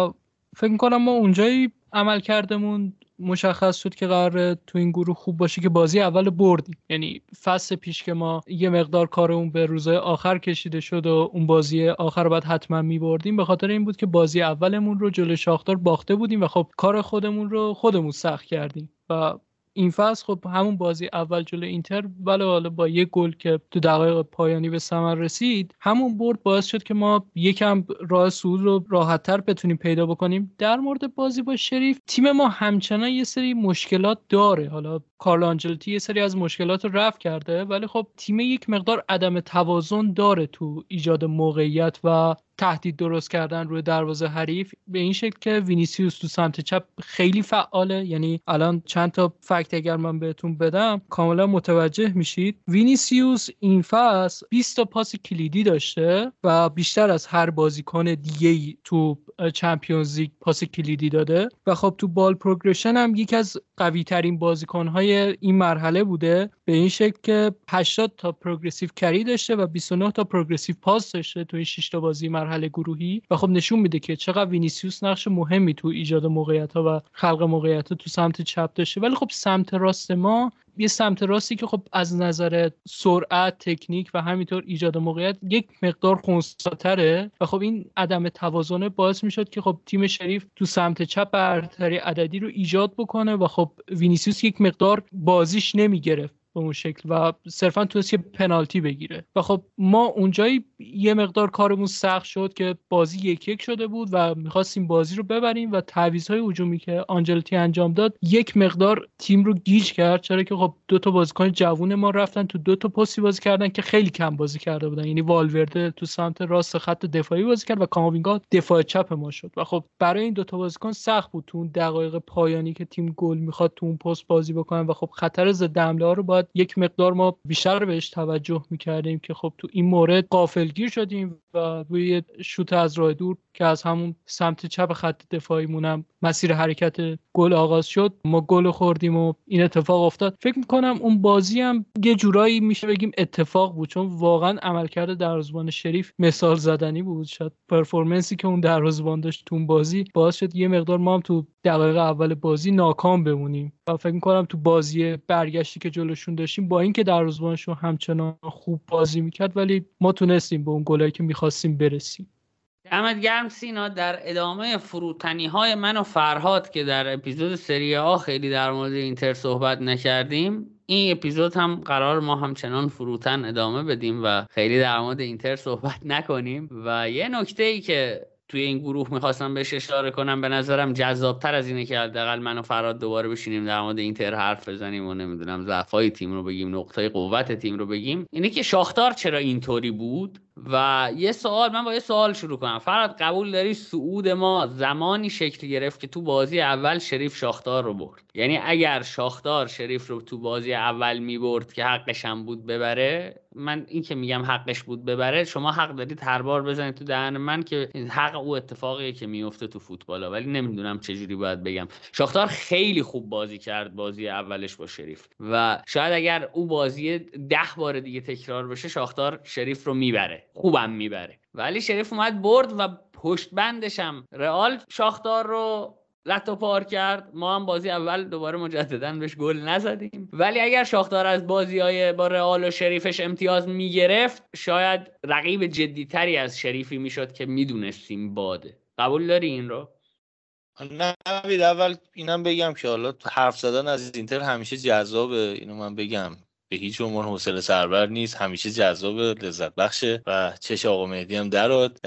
فکر میکنم ما اونجایی عملکردمون مشخص شد که قراره تو این گروه خوب باشه که بازی اول بردیم. یعنی فصل پیش که ما یه مقدار کارمون به روزهای آخر کشیده شد و اون بازی آخر رو بعد حتما می‌بردیم، به خاطر این بود که بازی اولمون رو جلوی شاختار باخته بودیم و خب کار خودمون رو خودمون سخت کردیم. و این فصل خب همون بازی اول جلوی اینتر، ولی حالا با یه گل که تو دقایق پایانی به ثمر رسید، همون برد باعث شد که ما یکم راه صعود رو راحت‌تر بتونیم پیدا بکنیم. در مورد بازی با شریف، تیم ما همچنان یه سری مشکلات داره. حالا کارلو آنجلوتی یه سری از مشکلات رو رفع کرده، ولی خب تیم یک مقدار عدم توازن داره تو ایجاد موقعیت و تهدید درست کردن روی دروازه حریف، به این شکل که وینیسیوس تو سمت چپ خیلی فعاله. یعنی الان چند تا فکت اگر من بهتون بدم کاملا متوجه میشید. وینیسیوس این فصل بیست تا پاس کلیدی داشته و بیشتر از هر بازیکن دیگه‌ای تو چمپیونز لیگ پاس کلیدی داده و خب تو بال پروگرشن هم یکی از قوی‌ترین بازیکن‌های این مرحله بوده، به این شکل که هشتاد تا پروگرسیو کری داشته و بیست و نه تا پروگرسیو پاس داشته تو این شش تا بازی مرحله گروهی. و خب نشون میده که چقدر وینیسیوس نقش مهمی تو ایجاد موقعیت‌ها و خلق موقعیت‌ها تو سمت چپ داشته. ولی خب سمت راست ما یه سمت راستی که خب از نظر سرعت، تکنیک و همینطور ایجاد موقعیت یک مقدار خنثی‌تره و خب این عدم توازن باعث میشد که خب تیم شریف تو سمت چپ برتری عددی رو ایجاد بکنه و خب وینیسیوس یک مقدار بازیش نمیگرفت به اون شکل و صرفا تونست یه پنالتی بگیره. و خب ما اونجایی یه مقدار کارمون سخت شد که بازی یک یک شده بود و میخواستیم بازی رو ببریم و تعویض‌های هجومی که آنجلوتی انجام داد یک مقدار تیم رو گیج کرد، چرا که خب دو تا بازیکن جوون ما رفتن تو دو تا پستی بازی کردن که خیلی کم بازی کرده بودن. یعنی والورده تو سمت راست خط دفاعی بازی کرد و کاماوینگا دفاع چپ ما شد و خب برای این دو تا بازیکن سخت بود تو اون دقایق پایانی که تیم گل میخواد تو اون پست بازی بکنن و خب خطر ضد حمله‌ها رو باید یک مقدار ما بیشتر بهش توجه میکردیم که خب تو این مورد غافلگیر شدیم و روی شوت از راه دور که از همون سمت چپ خط دفاعیمون هم مسیر حرکت گل آغاز شد، ما گل خوردیم و این اتفاق افتاد. فکر میکنم اون بازی هم یه جورایی میشه بگیم اتفاق بود، چون واقعا عملکرد دروازه‌بان شریف مثال زدنی بود. شاید پرفورمنسی که اون دروازه‌بان داشت تو اون بازی باعث شد یه مقدار ما هم تو دقایق اول بازی ناکام بمونیم و فکر میکنم تو بازی برگشتی که جلوشون داشتیم، با اینکه دروازه‌بانشون همچنان خوب بازی میکرد، ولی ما تونستیم به اون گلایی که میخواستیم برسیم. دمت گرم سینا. در ادامه فروتنی‌های من و فرهاد که در اپیزود سری آ خیلی در مورد اینتر صحبت نکردیم، این اپیزود هم قرار ما همچنان فروتن ادامه بدیم و خیلی در مورد اینتر صحبت نکنیم. و یه نکته‌ای که توی این گروه می‌خواستم بهش اشاره کنم، به نظرم جذاب‌تر از اینه که حداقل من و فرهاد دوباره بشینیم در مورد اینتر حرف بزنیم و نمیدونم ضعف‌های تیم رو بگیم، نقطه‌های قوت تیم رو بگیم، اینه که شاختار چرا اینطوری بود. و یه سوال، من با یه سوال شروع کنم. فرهاد، قبول داری صعود ما زمانی شکل گرفت که تو بازی اول شریف شاختار رو برد؟ یعنی اگر شاختار شریف رو تو بازی اول می‌برد که حقش هم بود ببره، من این که میگم حقش بود ببره، شما حق دارید هر بار بزنید تو دهن من که حق او اتفاقیه که میفته تو فوتبالا، ولی نمیدونم چجوری باید بگم. شاختار خیلی خوب بازی کرد بازی اولش با شریف و شاید اگر او بازی ده بار دیگه تکرار بشه شاختار شریف رو میبره، خوبم میبره. ولی شریف اومد برد و پشت بندش هم رئال شاختار رو لاتو پار کرد. ما هم بازی اول دوباره مجدداً بهش گل نزدیم، ولی اگر شاختار از بازی‌های با رئال و شریفش امتیاز می‌گرفت شاید رقیب جدی‌تری از شریفی میشد که میدونستیم باده. قبول داری این رو؟ نه بید اول اینم بگم که حالا حرف زدن از اینتر همیشه جذابه، اینو من بگم به هیچ عنوان حوصله سربر نیست، همیشه جذابه، لذت بخشه و چش آقا مهدی هم درآد.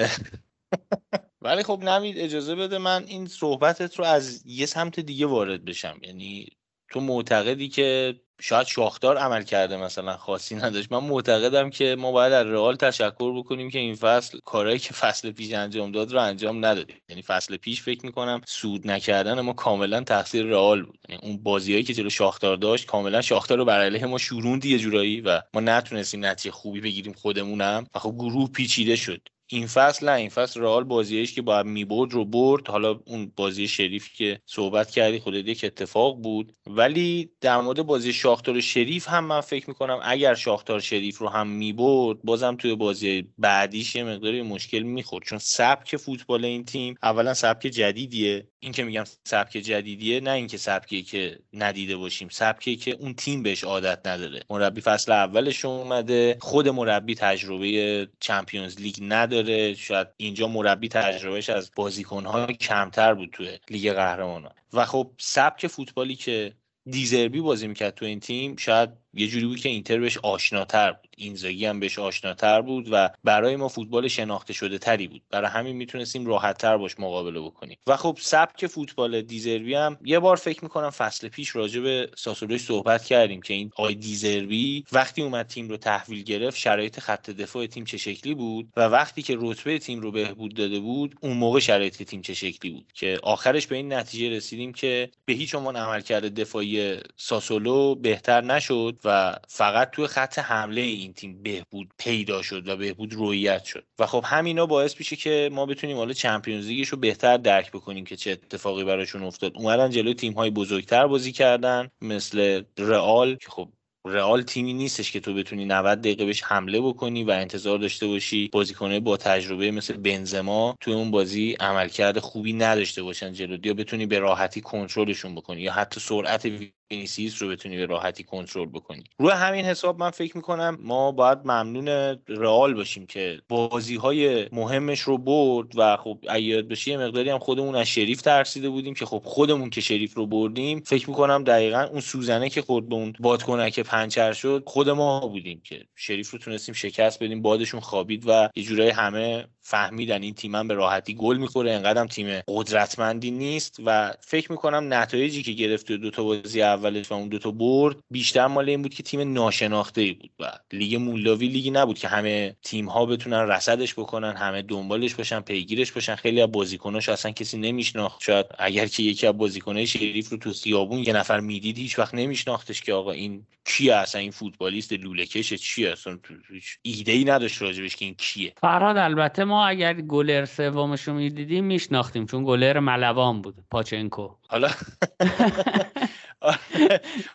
ولی خب نمید اجازه بده من این صحبتت رو از یه سمت دیگه وارد بشم. یعنی تو معتقدی که شاید شاختار عمل کرده مثلا خاصی نداشت، من معتقدم که ما باید از رئال تشکر بکنیم که این فصل کارهایی که فصل پیش انجام داد رو انجام ندادیم. یعنی فصل پیش فکر میکنم سود نکردن ما کاملا تقصیر رئال بود. یعنی اون بازیایی که جلو شاختار داشت کاملا شاختار رو بر علیه ما شوروند یه جورایی و ما نتونستیم نتیجه خوبی بگیریم خودمونم و خب گروه پیچیده شد. این فصل نه، این فصل رئال بازیش که باید میبرد رو برد. حالا اون بازی شریف که صحبت کردی خودت یک اتفاق بود، ولی در مورد بازی شاختار و شریف هم من فکر میکنم اگر شاختار شریف رو هم میبرد بازم توی بازی بعدیش یه مقداری مشکل میخورد، چون سبک فوتبال این تیم اولا سبک جدیدیه. این که میگم سبک جدیدیه نه اینکه سبکی که ندیده باشیم، سبکی که اون تیم بهش عادت نداره. مربی فصل اولش اومده، خود مربی تجربه چمپیونز لیگ نداره، شاید اینجا مربی تجربهش از بازیکن‌ها کمتر بود توی لیگ قهرمانان و خب سبک فوتبالی که دیزربی بازی میکرد تو این تیم شاید یه جوری بود که اینتر بهش آشناتر بود، اینزاگی هم بهش آشناتر بود و برای ما فوتبال شناخته شده تری بود، برای همین میتونستیم راحت تر باش مقابله بکنیم. و خب سبک فوتبال دیزربی هم یه بار فکر میکنم فصل پیش راجع به ساسولوش صحبت کردیم که این آی دیزربی وقتی اومد تیم رو تحویل گرفت شرایط خط دفاع تیم چه شکلی بود و وقتی که رتبه تیم رو بهبود داده بود اون موقع شرایط تیم چه شکلی بود که آخرش به این نتیجه رسیدیم که به هیچ عنوان عملکرد دفاعی ساسولو بهتر نشد و فقط توی خط حمله این تیم بهبود پیدا شد و بهبود رویت شد و خب همینا باعث میشه که ما بتونیم حالا چمپیونز لیگش رو بهتر درک بکنیم که چه اتفاقی براشون افتاد. اومدن جلوی تیم‌های بزرگتر بازی کردن مثل رئال که خب رئال تیمی نیستش که تو بتونی نود دقیقه بهش حمله بکنی و انتظار داشته باشی بازیکن‌های با تجربه مثل بنزما توی اون بازی عملکرد خوبی نداشته باشن جلوی یا بتونی به راحتی کنترلشون بکنی یا حتی سرعت وینیسیوس رو بتونی به راحتی کنترل بکنی. روی همین حساب من فکر میکنم ما باید ممنون رئال باشیم که بازی‌های مهمش رو برد و خب عیاد بشه یه مقداری هم خودمون از شریف ترسیده بودیم که خب خودمون که شریف رو بردیم فکر میکنم دقیقاً اون سوزنه که خورد به اون بادکنک که پنچر شد خود ما بودیم که شریف رو تونستیم شکست بدیم، بادشون خوابید و یه جورایی همه فهمیدن این تیمم به راحتی گل میخوره، انقدرم تیم قدرتمندی نیست و فکر میکنم نتایجی که گرفت دو تا بازی اولش و اون دو تا برد بیشتر مال این بود که تیم ناشناخته‌ای بود و لیگ مولداوی لیگی نبود که همه تیم‌ها بتونن رصدش بکنن، همه دنبالش باشن، پیگیرش باشن. خیلی از بازیکناش اصلا کسی نمیشناخت، شاید اگر که یکی از بازیکن‌های شریف رو تو خیابون یه نفر میدید هیچ وقت نمیشناختش که آقا این کیه، اصلا این فوتبالیست لوله‌کشه چیه، اصلا هیچ ایده‌ای نداشت راجبش که این کیه. فرهاد البته ما اگر گلر سومش رو میدیدیم میشناختیم چون گلر ملوان بود، پاچنکو. حالا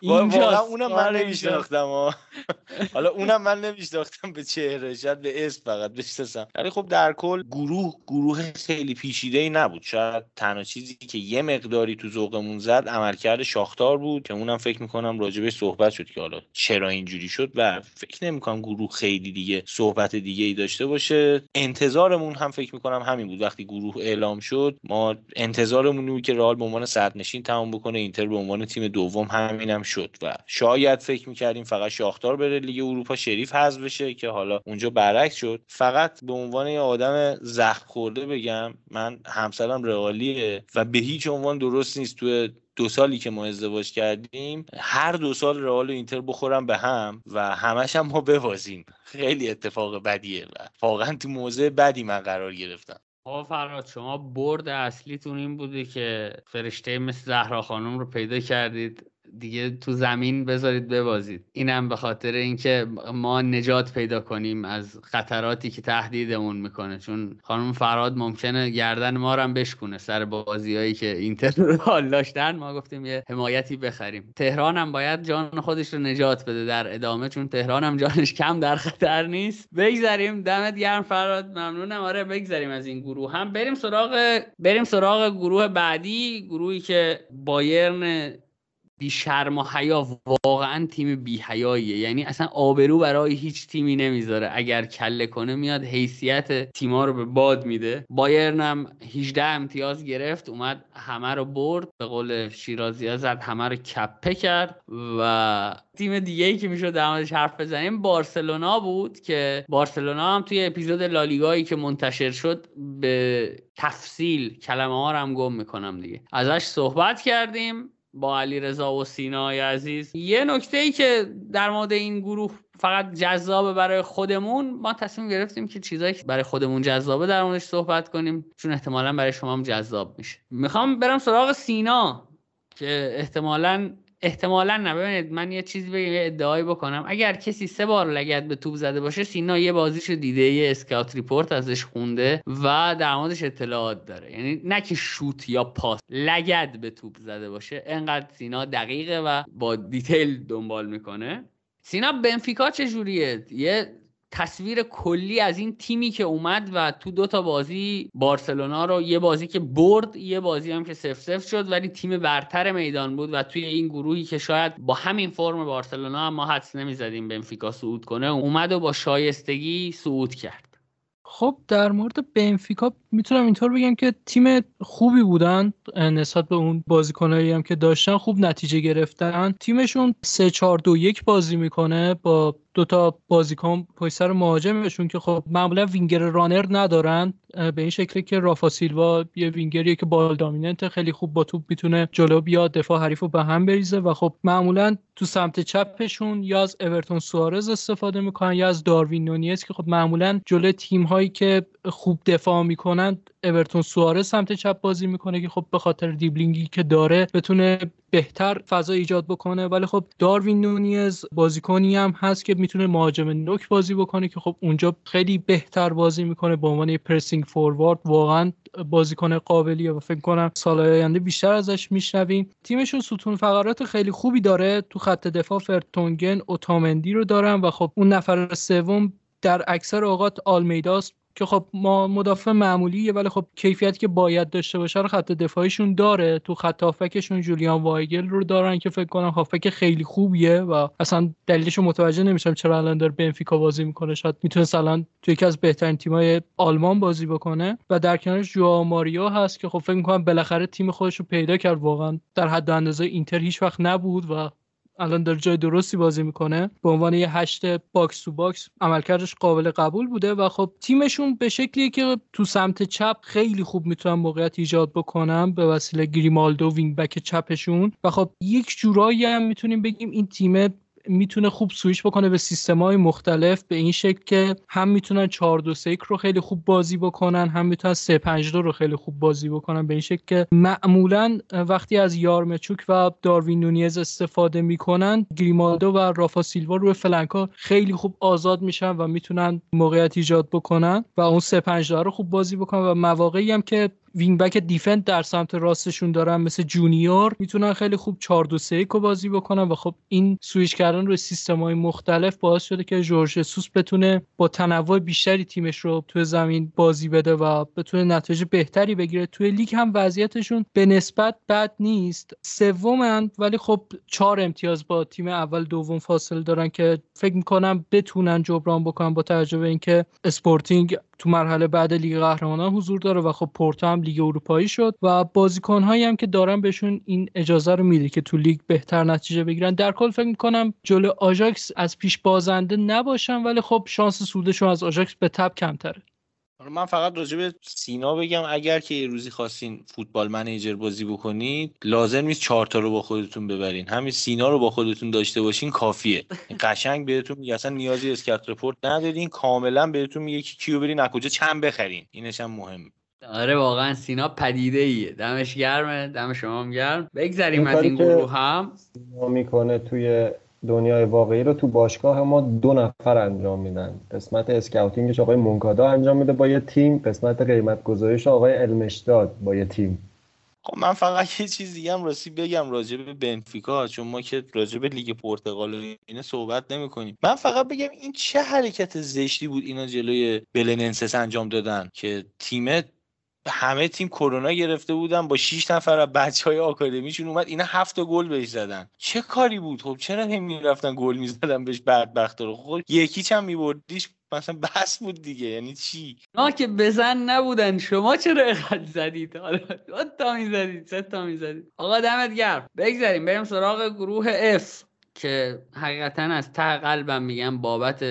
واقعا اونم من نمیشناختم. حالا اونم من نمیشناختم به چهره، شاید به اسم فقط بشناسم. ولی خب در کل گروه گروه خیلی پیچیده‌ای نبود. شاید تنها چیزی که یه مقداری تو ذوقمون زد عملکرد شاختار بود که اونم فکر می‌کنم راجبش صحبت شد که حالا چرا اینجوری شد و فکر نمی‌کنم گروه خیلی دیگه صحبت دیگه‌ای داشته باشه. انتظارمون هم فکر می‌کنم همین بود. وقتی گروه اعلام شد ما انتظارمون بود که رئال به عنوان صدرنشین تمام بکنه، اینتر به عنوان تیم دوم همینم شد و شاید فکر می‌کردیم فقط شاختار بره لیگ اروپا، شریف حذف بشه که حالا اونجا برعکس شد. فقط به عنوان یه آدم زخم خورده بگم من همسرم رئالیه و به هیچ عنوان درست نیست توی دو سالی که ما ازدواج کردیم هر دو سال رئال و اینتر بخورن به هم و همش هم ما ببازیم. خیلی اتفاق بدیه و واقعا تو موضع بدی من قرار گرفتم. آقا فرهاد، شما برد اصلیتون این بوده که فرشته مثل زهرا خانم رو پیدا کردید دیگه تو زمین بذارید ببازید. اینم به خاطر اینکه ما نجات پیدا کنیم از خطراتی که تهدیدمون میکنه، چون خانم فرهاد ممکنه گردن ما رو هم بشکونه سر بازیایی که اینتر رو حال داشتن. ما گفتیم یه حمایتی بخریم. تهران هم باید جان خودش رو نجات بده در ادامه، چون تهران هم جانش کم در خطر نیست. بگذریم. دمت گرم فرهاد، ممنونم. آره بگذریم از این گروه، هم بریم سراغ بریم سراغ گروه بعدی، گروهی که بایرن بی شرم و حیا واقعا تیم بی حیاییه، یعنی اصلا آبرو برای هیچ تیمی نمیذاره، اگر کله کنه میاد حیثیت تیما رو به باد میده. بایرن هم هجده امتیاز گرفت، اومد همه رو برد، به قول شیرازی‌ها زد همه رو کپه کرد. و تیم دیگه‌ای که میشد در موردش حرف بزنیم بارسلونا بود که بارسلونا هم توی اپیزود لالیگایی که منتشر شد به تفصیل کلمه ها رو هم گم میکنم دیگه ازش صحبت کردیم با علیرضا و سینای عزیز. یه نکته‌ای که در مورد این گروه فقط جذابه برای خودمون، ما تصمیم گرفتیم که چیزایی که برای خودمون جذابه در موردش صحبت کنیم، چون احتمالاً برای شما هم جذاب میشه. میخوام برم سراغ سینا که احتمالاً احتمالاً نه ببینید من یه چیزی بگم، یه ادعایی بکنم. اگر کسی سه بار لگد به توپ زده باشه، سینا یه بازیشو دیده، یه اسکاوت ریپورت ازش خونده و در موردش اطلاعات داره. یعنی نه که شوت یا پاس، لگد به توپ زده باشه. انقدر سینا دقیقه و با دیتیل دنبال میکنه. سینا بنفیکا چه جوریه؟ یه تصویر کلی از این تیمی که اومد و تو دو تا بازی بارسلونا رو، یه بازی که برد، یه بازی هم که صفر صفر شد ولی تیم برتر میدان بود و توی این گروهی که شاید با همین فرم بارسلونا هم ما حدس نمی‌زدیم بنفیکا صعود کنه، اومد و با شایستگی صعود کرد. خب در مورد بنفیکا میتونم اینطور بگم که تیم خوبی بودن، نسبت به اون بازیکنایی هم که داشتن خوب نتیجه گرفتن. تیمشون سه چهار دو یک بازی میکنه با دو تا بازیکن پشت سر مهاجمشون که خب معمولا وینگر رانر ندارن، به این شکلی که رافا سیلوا یه وینگریه که بال دامیننت، خیلی خوب با توپ میتونه جلو بیاد، دفاع حریفو به هم بریزه و خب معمولا تو سمت چپشون یا از اورتون سوارز استفاده میکنن یا از داروین نونیز که خب معمولا جلو تیم‌هایی که خوب دفاع میکنن اورتون سوارز سمت چپ بازی میکنه که خب به خاطر دیبلینگی که داره بتونه بهتر فضا ایجاد بکنه. ولی خب داروین نونیز بازیکنی هم هست که میتونه مهاجم نوک بازی بکنه که خب اونجا خیلی بهتر بازی میکنه به عنوان پرسینگ فوروارد. واقعا بازیکن قابلیه و فکر کنم سال‌های آینده بیشتر ازش میشنویم. تیمشون ستون فقرات خیلی خوبی داره، تو خط دفاع فرتونگن، اوتامندی رو دارن و خب اون نفر سوم در اکثر اوقات آلمیداست که خب ما مدافع معمولیه ولی خب کیفیتی که باید داشته باشه رو خط دفاعیشون داره. تو خط هافکشون جولیان وایگل رو دارن که فکر کنم هافک خیلی خوبیه و اصلا دلیلش رو متوجه نمیشم چرا الان داره بنفیکا بازی میکنه. شاید میتونه مثلا تو یکی از بهترین تیم‌های آلمان بازی بکنه. و در کنارش ژوآو ماریا هست که خب فکر می‌کنم بالاخره تیم خودش رو پیدا کرد. واقعا در حد اندازه اینتر هیچ وقت نبود و الان در جای درستی بازی میکنه. به عنوان یه هشت باکس تو باکس عملکردش قابل قبول بوده و خب تیمشون به شکلیه که تو سمت چپ خیلی خوب میتونن موقعیت ایجاد بکنن به وسیله گریمالدو وینگ بک چپشون و خب یک جورایی هم میتونیم بگیم این تیمه میتونه خوب سویچ بکنه به سیستم‌های مختلف، به این شکل که هم میتونن چهار دو سه یک رو خیلی خوب بازی بکنن، هم میتونن سه پنج دو رو خیلی خوب بازی بکنن، به این شکل که معمولاً وقتی از یارمچوک و داروین نونیز استفاده میکنن، گریمالدو و رافا سیلوا روی فلنکا خیلی خوب آزاد میشن و میتونن موقعیت ایجاد بکنن و اون سه پنج دو رو خوب بازی بکنن. و مواقعی هم که وینگ بک دیفند در سمت راستشون دارن مثل جونیور، میتونن خیلی خوب چهار دو سه یک رو بازی بکنن و خب این سوئیچ کردن روی سیستم‌های مختلف باعث شده که ژورژ سوس بتونه با تنوع بیشتری تیمش رو توی زمین بازی بده و بتونه نتایج بهتری بگیره. توی لیگ هم وضعیتشون به نسبت بد نیست، سومن، ولی خب چهار امتیاز با تیم اول دوم فاصله دارن که فکر می‌کنم بتونن جبران بکنن، با توجه به اینکه اسپورتینگ تو مرحله بعد لیگ قهرمانان حضور داره و خب پورتو هم لیگ اروپایی شد و بازیکن‌هایی هم که دارن بهشون این اجازه رو میده که تو لیگ بهتر نتیجه بگیرن. در کل فکر می‌کنم جلو آژاکس از پیش بازنده نباشن، ولی خب شانس صعودشون از آژاکس به تپ کمتره. من فقط راجع به سینا بگم اگر که یه روزی خواستین فوتبال منیجر بازی بکنید لازم نیست چهار تا رو با خودتون ببرین، همین سینا رو با خودتون داشته باشین کافیه. قشنگ بهتون میگه اصلا نیازی اسکات رپورت ندارین، کاملا بهتون میگه کی کیو برین، از کجا چند بخرین. اینش هم مهمه. آره واقعا سینا پدیده ایه، دمش گرمه، دم شما هم گرم. بگذریم از این گروه هم. سینا میکنه توی دنیای واقعی رو تو باشگاه ما دو نفر انجام میدن، قسمت اسکاوتینگش آقای مونکادا انجام میده با یه تیم، قسمت قیمت گذاریش آقای علمشداد با یه تیم. خب من فقط یه چیز دیگه هم راستی بگم راجع به بنفیکا، چون ما که راجع به لیگ پرتغال و اینا صحبت نمی‌کنیم. من فقط بگم این چه حرکت زشتی بود اینا جلوی بلننسس انجام دادن که تیمت همه تیم کرونا گرفته بودن، با شش نفر از بچهای آکادمیشون اومد، اینا هفت گل بهش زدن. چه کاری بود؟ خب چرا هم میرفتن گل میزدن بهش بدبختا رو؟ خب یکیچ هم میبردیش مثلا بس بود دیگه، یعنی چی؟ نا که بزن نبودن، شما چرا اینقدر زدید؟ حالا دو تا میزدید، سه تا میزدید. آقا دمت گرم. بگذاریم بریم سراغ گروه F که حقیقتا از ته قلبم میگم بابت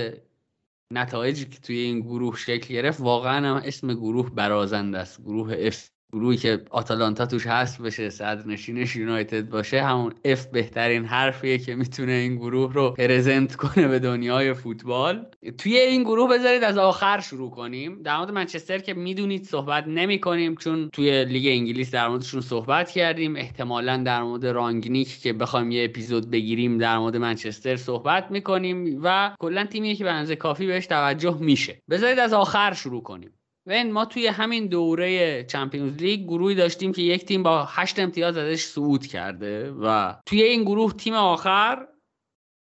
نتایجی که توی این گروه شکل گرفت واقعا هم اسم گروه برازنده است. گروه F، گروهی که آتالانتا توش هست بشه، صدرنشینش یونایتد باشه، همون F بهترین حرفیه که میتونه این گروه رو پرزنت کنه به دنیای فوتبال. توی این گروه بذارید از آخر شروع کنیم. در مورد منچستر که میدونید صحبت نمی کنیم چون توی لیگ انگلیس در موردشون صحبت کردیم، احتمالاً در مورد رانگنیک که بخوایم یه اپیزود بگیریم در مورد منچستر صحبت میکنیم و کلا تیمی که به اندازه کافی بهش توجه میشه. بذارید از آخر شروع کنیم. وین ما توی همین دوره چمپیونز لیگ گروهی داشتیم که یک تیم با هشت امتیاز ازش صعود کرده و توی این گروه تیم آخر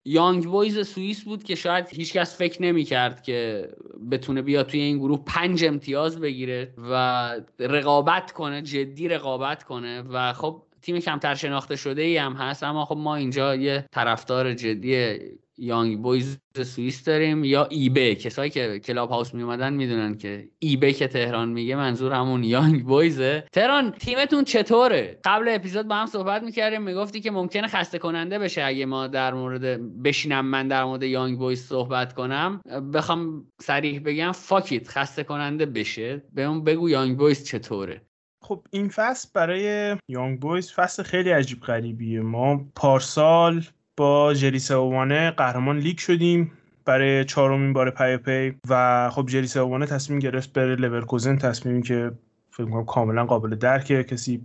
یانگ بویز سوئیس بود که شاید هیچکس فکر نمی کرد که بتونه بیا توی این گروه پنج امتیاز بگیره و رقابت کنه، جدی رقابت کنه و خب تیم کمتر شناخته شده ای هم هست، اما خب ما اینجا یه طرفدار جدی یانگ بویز سوئیس داریم یا ایبه. کسایی که کلاب هاوس می اومدن میدونن که ایبه که تهران میگه منظور همون یانگ بویزه. تهران تیمتون چطوره؟ قبل اپیزود با هم صحبت میکردیم، میگفتی که ممکنه خسته کننده بشه اگه ما در مورد بشینم من در مورد یانگ بویز صحبت کنم، بخوام صریح بگم فاکیت خسته کننده بشه. به اون بگو یانگ بویز چطوره. خب این فصل برای یانگ بویز فصل خیلی عجیب غریبیه. ما پارسال با جریسوانه قهرمان لیگ شدیم برای چهارمین بار پی پی و خب جریسوانه تصمیم گرفت بره لورکوزن، تصمیمی که فکر می‌کنم کاملا قابل درکه. کسی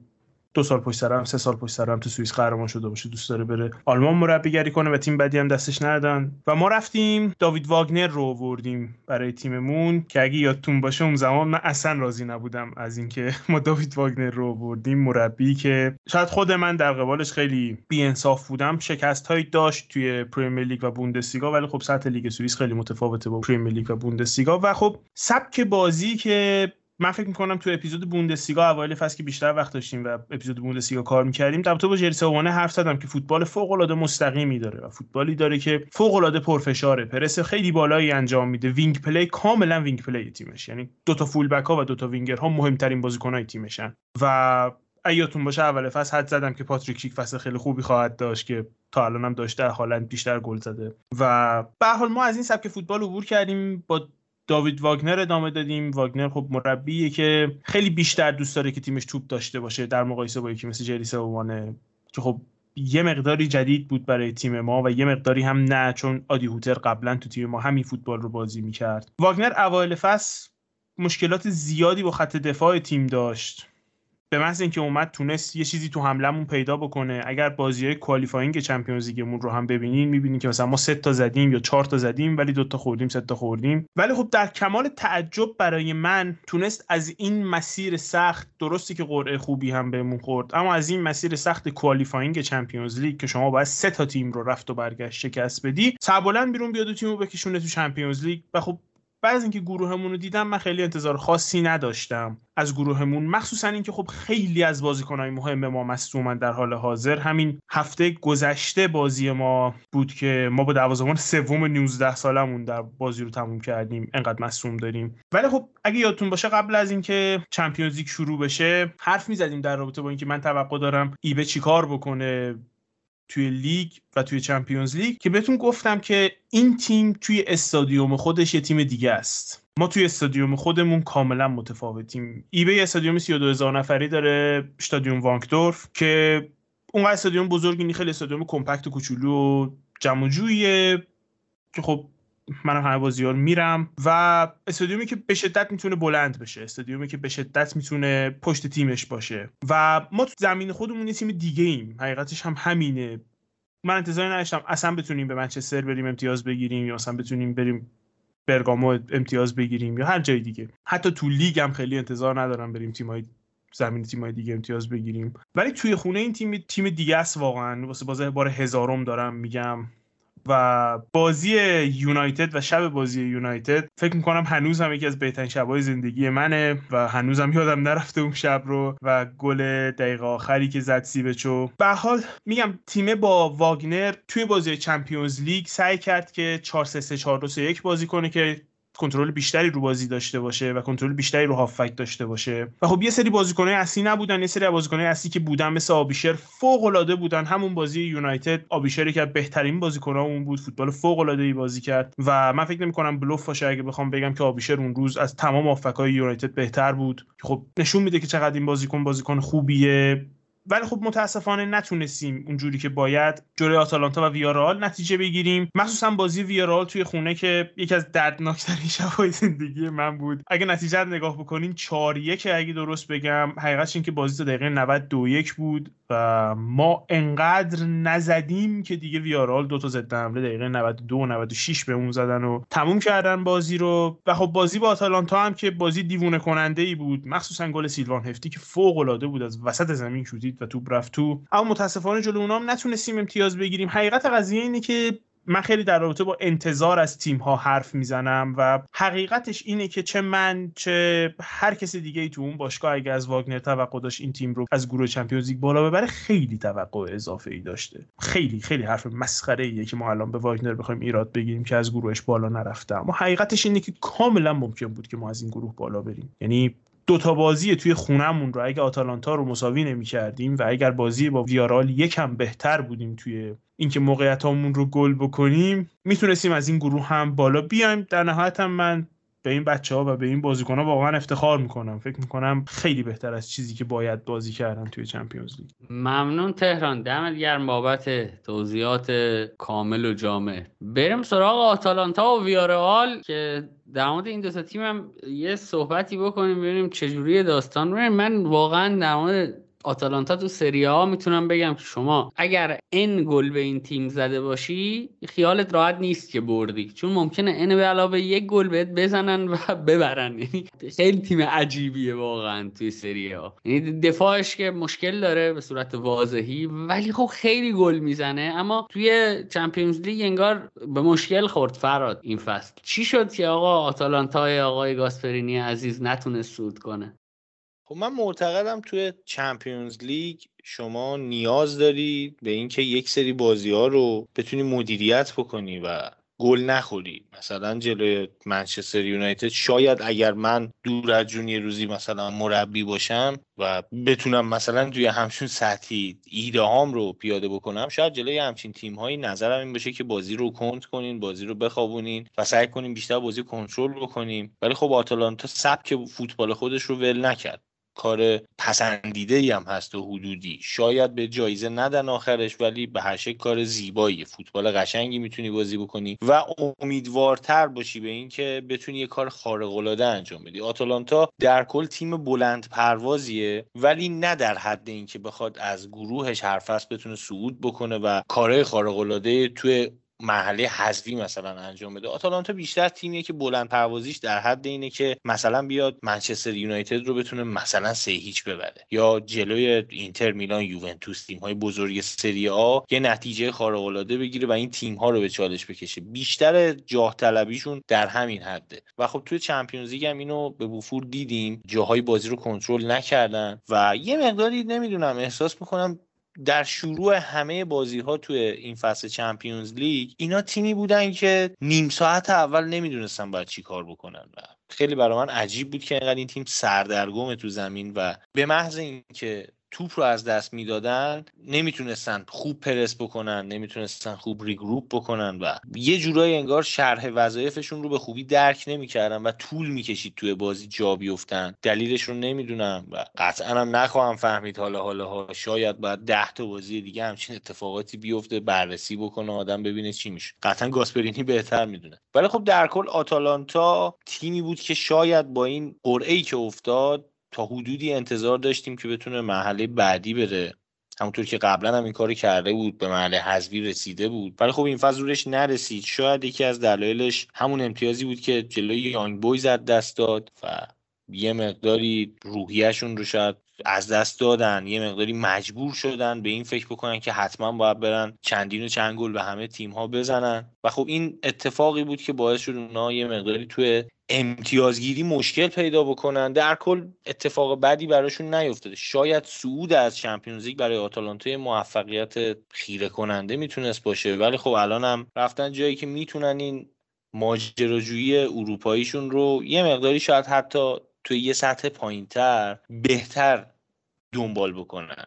دو سال پشت سر هم سه سال پشت سر هم تو سوئیس قهرمان شده باشه دوست داره بره آلمان مربیگری کنه و تیم بعدی هم دستش ندادن و ما رفتیم داوید واگنر رو آوردیم برای تیممون که اگه یادتون باشه اون زمان من اصلا راضی نبودم از اینکه ما داوید واگنر رو آوردیم، مربی که شاید خود من در قبالش خیلی بی‌انصاف بودم، شکست‌هایی داشت توی پرمیر لیگ و بوندسلیگا، ولی خب سطح لیگ سوئیس خیلی متفاوته با پرمیر لیگ و بوندسلیگا و خب سبک بازی که من فکر می‌کنم تو اپیزود بوندسلیگا اوایل فصل که بیشتر وقت داشتیم و اپیزود بوندسلیگا کار می‌کردیم در تو با جرسوانه حرف زدم که فوتبال فوق‌العاده مستقیمی داره و فوتبالی داره که فوق‌العاده پرفشاره، پرس خیلی بالایی انجام میده، وینگ پلی کاملا وینگ پلی تیمش، یعنی دو تا فول بک ها و دو تا وینگر ها مهمترین بازیکن‌های تیمشن و ایاتون باشه اول فصل حد زدم که پاتریک کیک فصل خیلی خوبی خواهد داشت که تا الان هم داشته، هالند بیشتر گل زده و به هر حال ما از این سبک فوتبال عبور کردیم با داوید واگنر ادامه دادیم. واگنر خب مربیه که خیلی بیشتر دوست داره که تیمش توپ داشته باشه در مقایسه با یکی مثل جریس اوانه که خب یه مقداری جدید بود برای تیم ما و یه مقداری هم نه، چون آدی هوتر قبلا تو تیم ما همین فوتبال رو بازی میکرد. واگنر اوایل فصل مشکلات زیادی با خط دفاع تیم داشت به محض اینکه اومد تونست یه چیزی تو حملمون پیدا بکنه. اگر بازی‌های کوالیفاینگ چمپیونز لیگمون رو هم ببینین می‌بینین که مثلا ما سه تا زدیم یا چهار تا زدیم ولی دو تا خوردیم، سه تا خوردیم. ولی خب در کمال تعجب برای من تونست از این مسیر سخت، درستی که قرعه خوبی هم بهمون خورد، اما از این مسیر سخت کوالیفاینگ چمپیونز لیگ که شما باید سه تا تیم رو رفت و برگشت شکست بدی، سبولن بیرون بیاد و تیمو بکشونه تو چمپیونز لیگ. و خب بعضی اینکه گروهمون رو دیدم من خیلی انتظار خاصی نداشتم از گروهمون، مخصوصا اینکه خب خیلی از بازیکن‌های مهم ما مصدومن در حال حاضر. همین هفته گذشته بازی ما بود که ما با دروازه‌بان سوم نوزده سالمون در بازی رو تموم کردیم، انقدر مصدوم داریم. ولی خب اگه یادتون باشه قبل از اینکه چمپیونز لیگ شروع بشه حرف می‌زدیم در رابطه با اینکه من توقع دارم ایبه چیکار بکنه توی لیگ و توی چمپیونز لیگ، که بهتون گفتم که این تیم توی استادیوم خودش یه تیم دیگه است. ما توی استادیوم خودمون کاملا متفاوتیم. ایبی استادیوم سی و دو هزار نفری داره، استادیوم وانکدورف، که اونقدر استادیوم بزرگی نیست، خیلی استادیوم کمپکت و کوچولو و جمع و جویه که خب منم همه بازیار میرم. و استادیومی که به شدت میتونه بلند بشه، استادیومی که به شدت میتونه پشت تیمش باشه. و ما تو زمین خودمون یه تیم دیگه ایم، حقیقتش هم همینه. من انتظاری نداشتم اصلا بتونیم به منچستر بریم امتیاز بگیریم، یا اصلا بتونیم بریم برگامو امتیاز بگیریم، یا هر جای دیگه. حتی تو لیگ هم خیلی انتظار ندارم بریم تیمای زمین تیمای دیگه امتیاز بگیریم. ولی توی خونه این تیم تیم دیگه است واقعا. واسه بازه بار هزارم دارم میگم. و بازی یونایتد و شب بازی یونایتد فکر میکنم هنوز هم یکی از بهترین شب‌های زندگی منه و هنوز هم یادم نرفته اون شب رو و گل دقیقه آخری که زد سیبچو. به حال میگم تیم با واگنر توی بازی چمپیونز لیگ سعی کرد که چهار سه سه چهار دو سه یک بازی کنه که کنترل بیشتری رو بازی داشته باشه و کنترل بیشتری رو هافک داشته باشه. و خب یه سری بازیکن‌های اصلی نبودن، یه سری بازیکن‌های اصلی که بودن مثل آبیشر فوق‌العاده بودن. همون بازی یونایتد آبیشر که بهترین بازیکنامون بود، فوتبال فوق‌العاده‌ای بازی کرد و من فکر نمی‌کنم بلوف باشه اگه بخوام بگم که آبیشر اون روز از تمام هافک‌های یونایتد بهتر بود. خب نشون میده که چقدر این بازیکن بازیکن خوبیه. ولی خب متاسفانه نتونستیم اونجوری که باید جلوی آتالانتا و ویارئال نتیجه بگیریم، مخصوصا بازی ویارئال توی خونه که یکی از دردناکترین شب‌های زندگی من بود. اگه نتیجه رو نگاه بکنین چهار یک اگه درست بگم، حقیقتش این که بازی تا دقیقه نود دو یک بود و ما انقدر نزدیم که دیگه ویارئال دو تا ضد حمله دقیقه نود و دو نود و شش بهمون زدن و تموم کردن بازی رو. و خب بازی با آتالانتا هم که بازی دیوونه کننده‌ای بود، مخصوصا گل سیلوان هفتی که فوق‌العاده بود، از وسط زمین شوت و توپ رفت تو. اما متاسفانه جلو اونام نتونستیم امتیاز بگیریم. حقیقت قضیه اینه که من خیلی در رابطه با انتظار از تیم‌ها حرف میزنم و حقیقتش اینه که چه من چه هر کس دیگه‌ای تو اون باشگاه اگه از واگنر توقع داشت این تیم رو از گروه چمپیونز لیگ بالا ببره، خیلی توقع اضافه‌ای داشته. خیلی خیلی حرف مسخره‌ایه که ما الان به واگنر بخوایم ایراد بگیریم که از گروهش بالا نرفته. اما حقیقتش اینه که کاملا ممکن بود که ما از این گروه بالا بریم. یعنی دو تا بازی توی خونمون رو اگه آتالانتا رو مساوی نمی‌کردیم و اگر بازی با ویارئال یکم بهتر بودیم توی اینکه موقعیتامون رو گل بکنیم، میتونستیم از این گروه هم بالا بیایم. در نهایت هم من به این بچه‌ها و به این بازیکن‌ها واقعا افتخار می‌کنم. فکر می‌کنم خیلی بهتر از چیزی که باید بازی کردن توی چمپیونز لیگ. ممنون تهران، دمت گرم بابت توضیحات کامل و جامع. بریم سراغ آتالانتا و ویارئال که در مورد این دو تا تیم هم یه صحبتی بکنیم ببینیم چجوری داستان رو. من واقعا در مورد آتالانتا تو سری آ میتونم بگم که شما اگر ان گل به این تیم زده باشی خیالت راحت نیست که بردی، چون ممکنه ان به علاوه یک گل بهت بزنن و ببرن. یعنی خیلی تیم عجیبیه واقعا توی سری آ. یعنی دفاعش که مشکل داره به صورت واضحی، ولی خب خیلی گل میزنه. اما توی چمپیونز لیگ انگار به مشکل خورد فراد این فصل. چی شد که آقا آتالانتا آقای گاسپرینی عزیز نتونست صعود کنه؟ خب من معتقدم توی چمپیونز لیگ شما نیاز داری به اینکه یک سری بازی‌ها رو بتونی مدیریت بکنی و گل نخوری. مثلا جلوی منچستر یونایتد شاید اگر من دور از جون یه روزی مثلا مربی باشم و بتونم مثلا توی همچون سطحی ایده هام رو پیاده بکنم، شاید جلوی همچین تیم‌هایی نظرم این باشه که بازی رو کنترل کنین، بازی رو بخوابونین و سعی کنیم بیشتر بازی کنترل بکنیم. ولی خب آتالانتا سبک فوتبال خودش رو ول نکرد. کار پسندیده هم هست و حدودی شاید به جایزه ندن آخرش، ولی به هر شکل کار زیبایی، فوتبال قشنگی میتونی بازی بکنی و امیدوارتر باشی به این که بتونی یه کار خارق العاده انجام بدی. آتالانتا در کل تیم بلند پروازیه، ولی نه در حد این که بخواد از گروهش هر فصل بتونه صعود بکنه و کارهای خارق العاده توی مرحله حذفی مثلا انجام بده. آتالانتا بیشتر تیمیه که بلند پروازیش در حد اینه که مثلا بیاد منچستر یونایتد رو بتونه مثلا سه هیچ ببره، یا جلوی اینتر، میلان، یوونتوس، تیم‌های بزرگ سری آ یه نتیجه خارق‌العاده بگیره و این تیم‌ها رو به چالش بکشه. بیشتر جاه طلبیشون در همین حده و خب توی چمپیونز لیگ هم اینو به وفور دیدیم، جاهای بازی رو کنترل نکردن و یه مقداری نمیدونم احساس می‌کنم در شروع همه بازی‌ها توی این فصل چمپیونز لیگ اینا تیمی بودن که نیم ساعت اول نمیدونستن باید چی کار بکنن و خیلی برای من عجیب بود که اینقدر این تیم سردرگم تو زمین و به محض اینکه توپ رو از دست میدادن نمیتونستن خوب پرس بکنن، نمیتونستن خوب ریگروپ بکنن و یه جورایی انگار شرح وظایفشون رو به خوبی درک نمیکردن و طول میکشید توی بازی جا بیفتن. دلیلش رو نمیدونم و قطعا هم نخواهم فهمید. حالا حالا ها شاید بعد ده تا بازی دیگه همچین اتفاقاتی بیفته، بررسی بکنه آدم ببینه چی میشه. قطعا گاسپرینی بهتر میدونه. ولی خب در کل آتالانتا تیمی بود که شاید با این قرعه‌ای که افتاد تا حدودی انتظار داشتیم که بتونه مرحله بعدی بره، همونطور که قبلا هم این کارو کرده بود، به مرحله حذفی رسیده بود، ولی خب این فاز روش نرسید. شاید یکی از دلایلش همون امتیازی بود که جلوی یانگ بویز از دست داد و یه مقداری روحیه‌شون رو شاید از دست دادن، یه مقداری مجبور شدن به این فکر بکنن که حتما باید برن چندین و چند گل به همه تیم‌ها بزنن و خب این اتفاقی بود که باعث شد اونها یه مقداری توی امتیازگیری مشکل پیدا بکنن. در کل اتفاق بدی براشون نیفتاده. شاید صعود از چمپیونز لیگ برای آتالانتا موفقیت خیره کننده میتونست باشه، ولی خب الان هم رفتن جایی که میتونن این ماجراجویی اروپاییشون رو یه مقداری شاید حتی توی یه سطح پایین‌تر بهتر دنبال بکنن.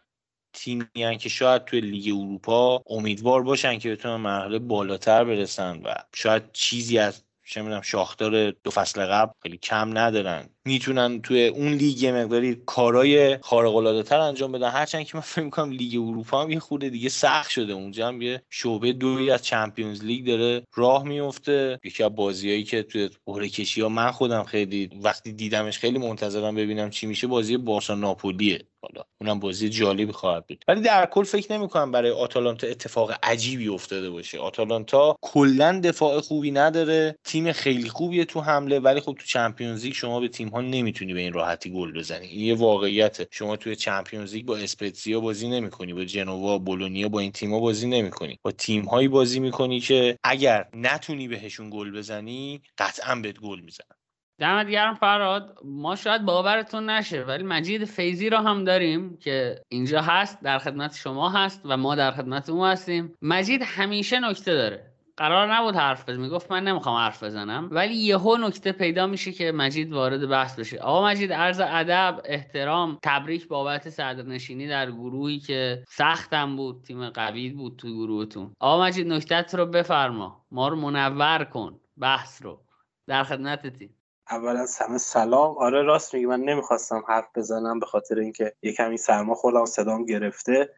تیمی‌ان که شاید توی لیگ اروپا امیدوار باشن که بتونن مرحله بالاتر برسن و شاید چیزی از چه می‌دونم شاختار دو فصل قبل خیلی کم ندارن، میتونن توی اون لیگ مقداری کارهای خارق‌العاده‌تر انجام بدن. هرچند که من فکر می‌کنم لیگ اروپا هم یه خورده دیگه سخت شده، اونجا هم یه شعبه دوی از چمپیونز لیگ داره راه میفته. یکی از بازیایی که توی قرعه‌کشی‌ها من خودم خیلی وقتی دیدمش خیلی منتظرم ببینم چی میشه، بازی بارسا ناپولیه. حالا اونم بازی جالبی خواهد بود، ولی در کل فکر نمی‌کنم برای آتالانتا اتفاق عجیبی افتاده باشه. آتالانتا کلاً دفاع خوبی نداره، تیم خیلی خوبیه تو حمله، ولی خب تو چمپیونز لیگ شما به تیم ها نمیتونی به این راحتی گل بزنی. این یه واقعیته. شما توی چمپیونز لیگ با اسپتزیا بازی نمی‌کنی، با جنوا، بولونیا، با این تیم‌ها بازی نمی‌کنی. با تیم‌هایی بازی می‌کنی که اگر نتونی بهشون گل بزنی قطعاً بهت گل می‌زنن. دمت گرم فراد. ما شاید باورتون نشه ولی مجید فیضی را هم داریم که اینجا هست، در خدمت شما هست و ما در خدمت او هستیم. مجید همیشه نکته داره. قرار نبود حرف بزنم، میگفت من نمیخوام حرف بزنم، ولی یهو نکته پیدا میشه که مجید وارد بحث بشه. آقا مجید عرض ادب، احترام، تبریک بابت صدرنشینی در گروهی که سختم بود، تیم قوی بود تو گروهتون. آقا مجید نکتت رو بفرما، ما رو منور کن، بحث رو در خدمتتی. اولا همه سلام. آره راست میگی، من نمیخواستم حرف بزنم به خاطر اینکه یکم این سرما خوردم، صدام گرفته.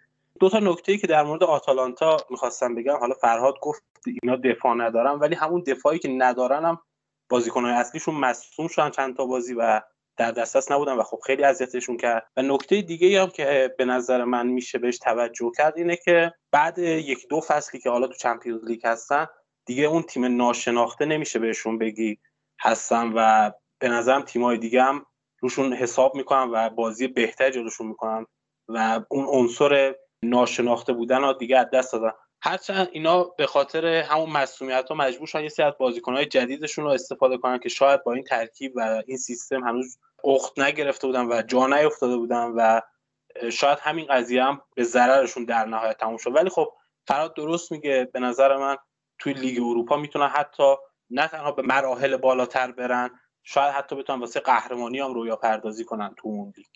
دو تا نکته‌ای که در مورد آتالانتا می‌خواستم بگم، حالا فرهاد گفت اینا دفاع ندارن، ولی همون دفاعی که ندارن هم بازیکن‌های اصلیشون مصدوم شدن چند تا بازی و در دسترس نبودن و خب خیلی اذیتشون کرد. و نکته دیگه‌ای هم که به نظر من میشه بهش توجه کرد اینه که بعد یک دو فصلی که حالا تو چمپیونز لیگ هستن دیگه اون تیم ناشناخته نمیشه بهشون بگی هستن و به نظرم تیم‌های دیگه هم روشون حساب می‌کنن و بازی بهتری جلوشون می‌کنن و اون عنصر ناشناخته بودن ها دیگه از دست دادن. هرچند اینا به خاطر همون مسئولیت‌ها مجبور شدن یه سری از بازیکن‌های جدیدشون رو استفاده کنن که شاید با این ترکیب و این سیستم هنوز اخت نگرفته بودن و جا نیافتاده بودن و شاید همین قضیه هم به ضررشون در نهایت تموم شد. ولی خب فراد درست میگه، به نظر من توی لیگ اروپا میتونن حتی نه تنها به مراحل بالاتر برن، شاید حتی بتونن واسه قهرمانی هم رویا پردازی کنن تو اون لیگ.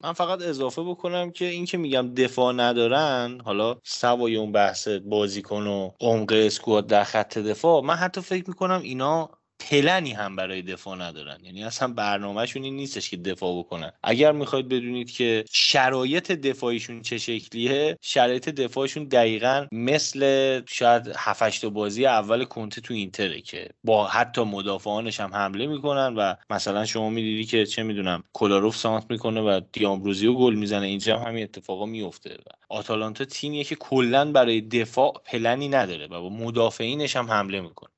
من فقط اضافه بکنم که این که میگم دفاع ندارن، حالا سوای اون بحث بازیکن و عمق اسکواد در خط دفاع، من حتی فکر میکنم اینا پلنی هم برای دفاع ندارن، یعنی اصلا برنامه‌شون این نیستش که دفاع بکنن. اگر میخواید بدونید که شرایط دفاعیشون چه شکلیه، شرایط دفاعشون دقیقاً مثل شاید هفت هشت بازی اول کنته تو اینتره که با حتی مدافعانش هم حمله میکنن و مثلا شما میدیدی که چه میدونم کولاروف سانت میکنه و دیامبروزیو گل میزنه. اینجا هم همین اتفاقا میفته. آتالانتا تیمیه که کلاً برای دفاع پلنی نداره و با مدافعینش هم حمله میکنه.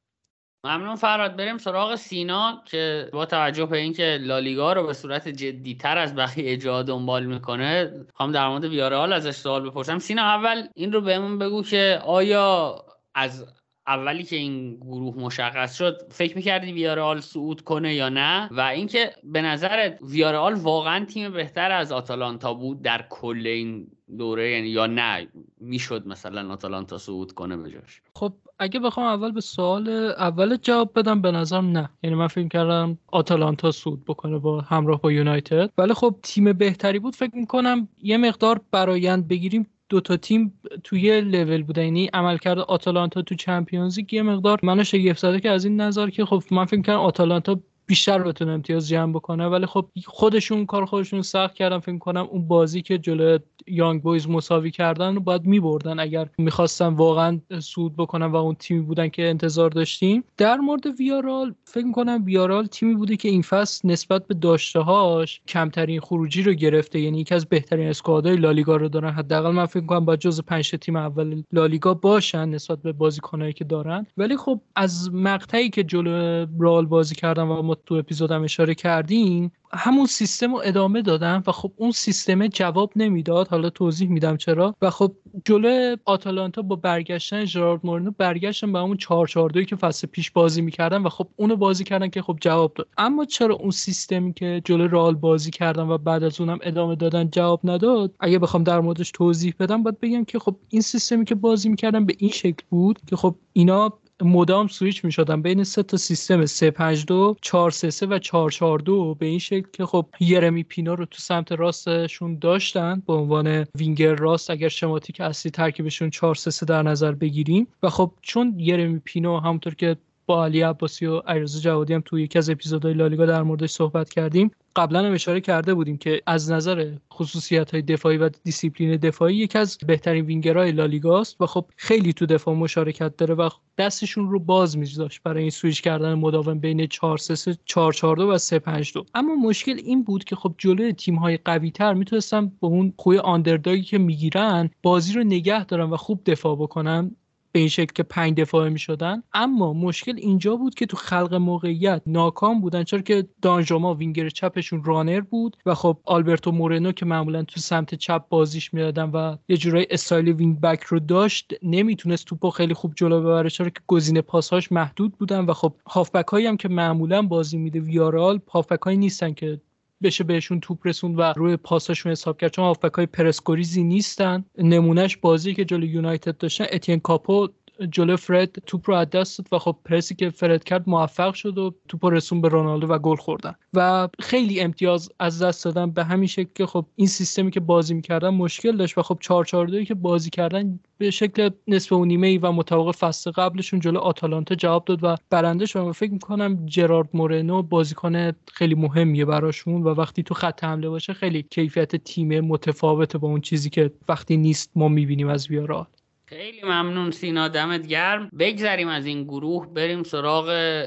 ممنون فراد. بریم سراغ سینا که با توجه به اینکه لالیگا رو به صورت جدی‌تر از بقیه جا دنبال میکنه، میخوام در مورد ویارئال ازش سوال بپرسم. سینا اول این رو بهمون بگو که آیا از اولی که این گروه مشخص شد فکر می‌کردی ویارئال صعود کنه یا نه، و اینکه به نظرت ویارئال واقعا تیم بهتر از آتالانتا بود در کل این دوره، یعنی یا نه میشد مثلا آتالانتا صعود کنه بجاش؟ خب اگه بخوام اول به سوال اول جواب بدم، به نظرم نه، یعنی من فکر کردم آتالانتا صعود بکنه با همراه با یونایتد، ولی خب تیم بهتری بود. فکر می‌کنم یه مقدار برآیند بگیریم، دو تا تیم توی یه لول بوده، یعنی عملکرد آتالانتا تو چمپیونز لیگ یه مقدار منو شگفت زده که از این نظر که خب من فکر کردم آتالانتا بیشتر بتونه امتیاز جمع بکنه، ولی خب خودشون کار خودشون سخت کردن. فکر کنم اون بازی که جلوی یانگ بویز مساوی کردن رو باید می‌بردن اگر می‌خواستن واقعا صعود بکنن و اون تیمی بودن که انتظار داشتیم. در مورد ویارئال فکر کنم ویارئال تیمی بوده که این فصل نسبت به داشته‌هاش کمترین خروجی رو گرفته، یعنی یکی از بهترین اسکوادهای لالیگا رو دارن. حداقل من فکر کنم با جزو پنج تیم اول لالیگا باشن نسبت به بازیکنایی که دارن. ولی خب از مقطعی که جلوی رئال بازی کردن و تو اپیزود هم اشاره کردیم، همون سیستم رو ادامه دادن و خب اون سیستم جواب نمیداد، حالا توضیح میدم چرا. و خب جلوی آتالانتا با برگشتن ژرارد مورینو برگشتن به همون چهار چهار دو که فصل پیش بازی میکردن و خب اونو بازی کردن که خب جواب داد. اما چرا اون سیستمی که جلوی رئال بازی کردن و بعد از اونم ادامه دادن جواب نداد؟ اگه بخوام در موردش توضیح بدم باید بگم که خب این سیستمی که بازی میکردن به این شکل بود که خب اینا مدام سویچ می‌شدن بین سه تا سیستم سه پنج دو، چهار سه سه و چهار چهار دو به این شکل که خب یرمی پینا رو تو سمت راستشون داشتن به عنوان وینگر راست، اگر شماتیک اصلی ترکیبشون چهار سه سه در نظر بگیریم. و خب چون یرمی پینا همونطور که با علی عباسی و ایرزا جوادی هم تو یکی از اپیزودهای لالیگا در موردش صحبت کردیم، قبلا هم اشاره کرده بودیم که از نظر خصوصیت‌های دفاعی و دیسیپلین دفاعی یکی از بهترین وینگرهای لالیگا است و خب خیلی تو دفاع مشارکت داره و دستشون رو باز می‌ذاشت برای این سویچ کردن مداوم بین چهار سه سه، چهار چهار دو و سه پنج دو. اما مشکل این بود که خب جلوی تیم‌های قوی‌تر می‌تونستن به اون خوی آندرداگی که می‌گیرن بازی رو نگه دارن و خوب دفاع بکنن، به این شکل که پنج دفاعه می شدن. اما مشکل اینجا بود که تو خلق موقعیت ناکام بودن، چرا که دانجوما وینگر چپشون رانر بود و خب آلبرتو مورنو که معمولا تو سمت چپ بازیش میدادن و یه جورای استایل وینگ بک رو داشت، نمیتونست توپو خیلی خوب جلو ببره چرا که گزینه پاس‌هاش محدود بودن. و خب هافبک هایی هم که معمولا بازی میده ویارئال هافبک هایی نیستن که بشه بهشون توپ رسوند و روی پاساشون حساب کرد، چون هافبک‌های پرسکوریزی نیستن. نمونهش بازی که جلوی یونایتد داشتن، اتین کاپو جلوی فرد توپ رو از دست داد و خب پرسی که فرد کرد موفق شد و توپ رو رسوند به رونالدو و گل خوردن و خیلی امتیاز از دست دادن به همین شکل که خب این سیستمی که بازی می‌کردن مشکل داشت. و خب چهار چهار دو که بازی کردن به شکل نصف و نیمه‌ای و مطابق فصل قبلشون جلوی آتالانتا جواب داد و برنده شدن. و فکر می‌کنم جرارد مورینو بازیکن خیلی مهمیه براشون و وقتی تو خط حمله باشه خیلی کیفیت تیم متفاوته با اون چیزی که وقتی نیست ما می‌بینیم از ویارئال. خیلی ممنون سینا، دمت گرم. بگذریم از این گروه، بریم سراغ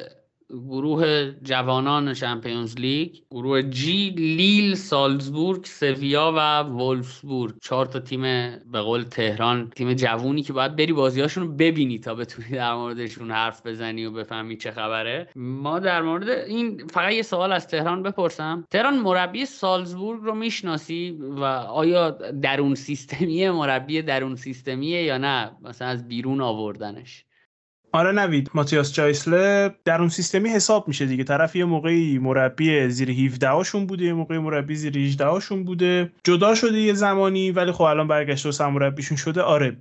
گروه جوانان چمپیونز لیگ. گروه جی، لیل، سالزبورگ، سویا و وولفسبورگ، چهار تا تیم به قول تهران، تیم جوونی که باید بری بازیاشون رو ببینی تا بتونی در موردشون حرف بزنی و بفهمی چه خبره. ما در مورد این فقط یه سوال از تهران بپرسم. تهران، مربی سالزبورگ رو میشناسی و آیا درون سیستمیه، مربی درون سیستمیه یا نه مثلا از بیرون آوردنش؟ آره نوید، ماتیاس چایسله در اون سیستمی حساب میشه دیگه. طرف یه موقعی مربی زیر هفده‌هاشون بوده، یه موقعی مربی زیر هجده‌هاشون بوده، جدا شده یه زمانی، ولی خب الان برگشته و سرمربیشون شده. آره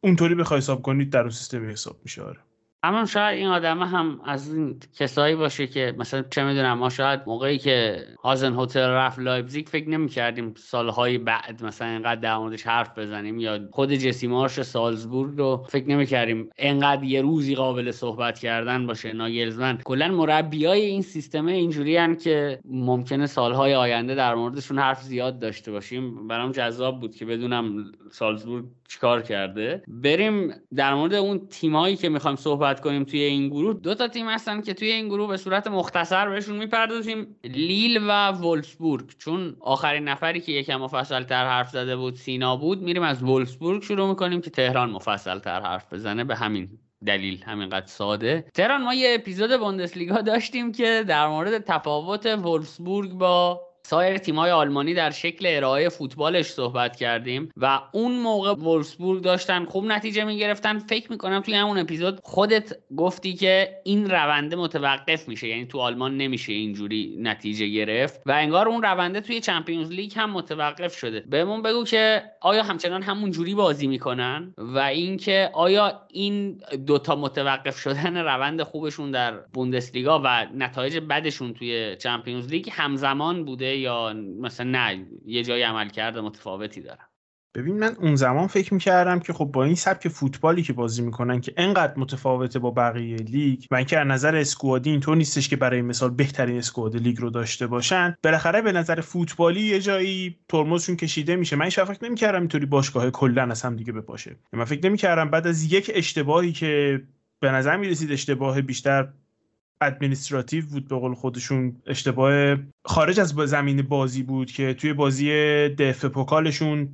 اونطوری بخوای حساب کنید در اون سیستمی حساب میشه. آره اما شاید این آدمه هم از این کسایی باشه که مثلا چه میدونم، ما شاید موقعی که هازنهوتر رفت لایپزیگ فکر نمی‌کردیم سالهای بعد مثلا اینقدر در موردش حرف بزنیم، یا خود جسی مارش سالزبورگ رو فکر نمی‌کردیم اینقدر یه روزی قابل صحبت کردن باشه. ناگلسمن، کلا مربیای این سیستم اینجوری ان که ممکنه سالهای آینده در موردشون حرف زیاد داشته باشیم. برام جذاب بود که بدونم سالزبورگ چیکار کرده. بریم در مورد اون تیمایی که می‌خوایم صحبت کنیم. توی این گروه دو تا تیم هستن که توی این گروه به صورت مختصر بهشون میپردازیم، لیل و وولفسبورگ. چون آخرین نفری که یکم مفصل‌تر حرف زده بود سینا بود، میریم از وولفسبورگ شروع میکنیم که تهران مفصل‌تر حرف بزنه. به همین دلیل، همینقدر ساده. تهران، ما یه اپیزود بوندسلیگا داشتیم که در مورد تفاوت وولفسبورگ با سایر تیم‌های آلمانی در شکل ارائه فوتبالش صحبت کردیم و اون موقع وولفسبورگ داشتن خوب نتیجه می‌گرفتن. فکر می‌کنم توی همون اپیزود خودت گفتی که این رونده متوقف میشه، یعنی تو آلمان نمیشه اینجوری نتیجه گرفت و انگار اون رونده توی چمپیونز لیگ هم متوقف شده. بهمون بگو که آیا همچنان همون جوری بازی می‌کنن و اینکه آیا این دوتا متوقف شدن روند خوبشون در بوندسلیگا و نتایج بدشون توی چمپیونز لیگ همزمان بوده یا مثلا نه یه جایی عمل کرده متفاوتی دارم؟ ببین، من اون زمان فکر می‌کردم که خب با این سبک فوتبالی که بازی می‌کنن که انقدر متفاوته با بقیه لیگ و اینکه از نظر اسکوادی اینطور نیستش که برای مثال بهترین اسکواد لیگ رو داشته باشن، بالاخره به نظر فوتبالی یه جایی ترمزشون کشیده میشه. من شفق نمی‌کردم اینطوری باشگاه‌ها کلاً از هم دیگه بپاشه. من فکر نمی‌کردم بعد از یک اشتباهی که به نظر می‌رسید اشتباه بیشتر ادمنستراتیو بود، به قول خودشون اشتباه خارج از زمین بازی بود که توی بازی دف پوکالشون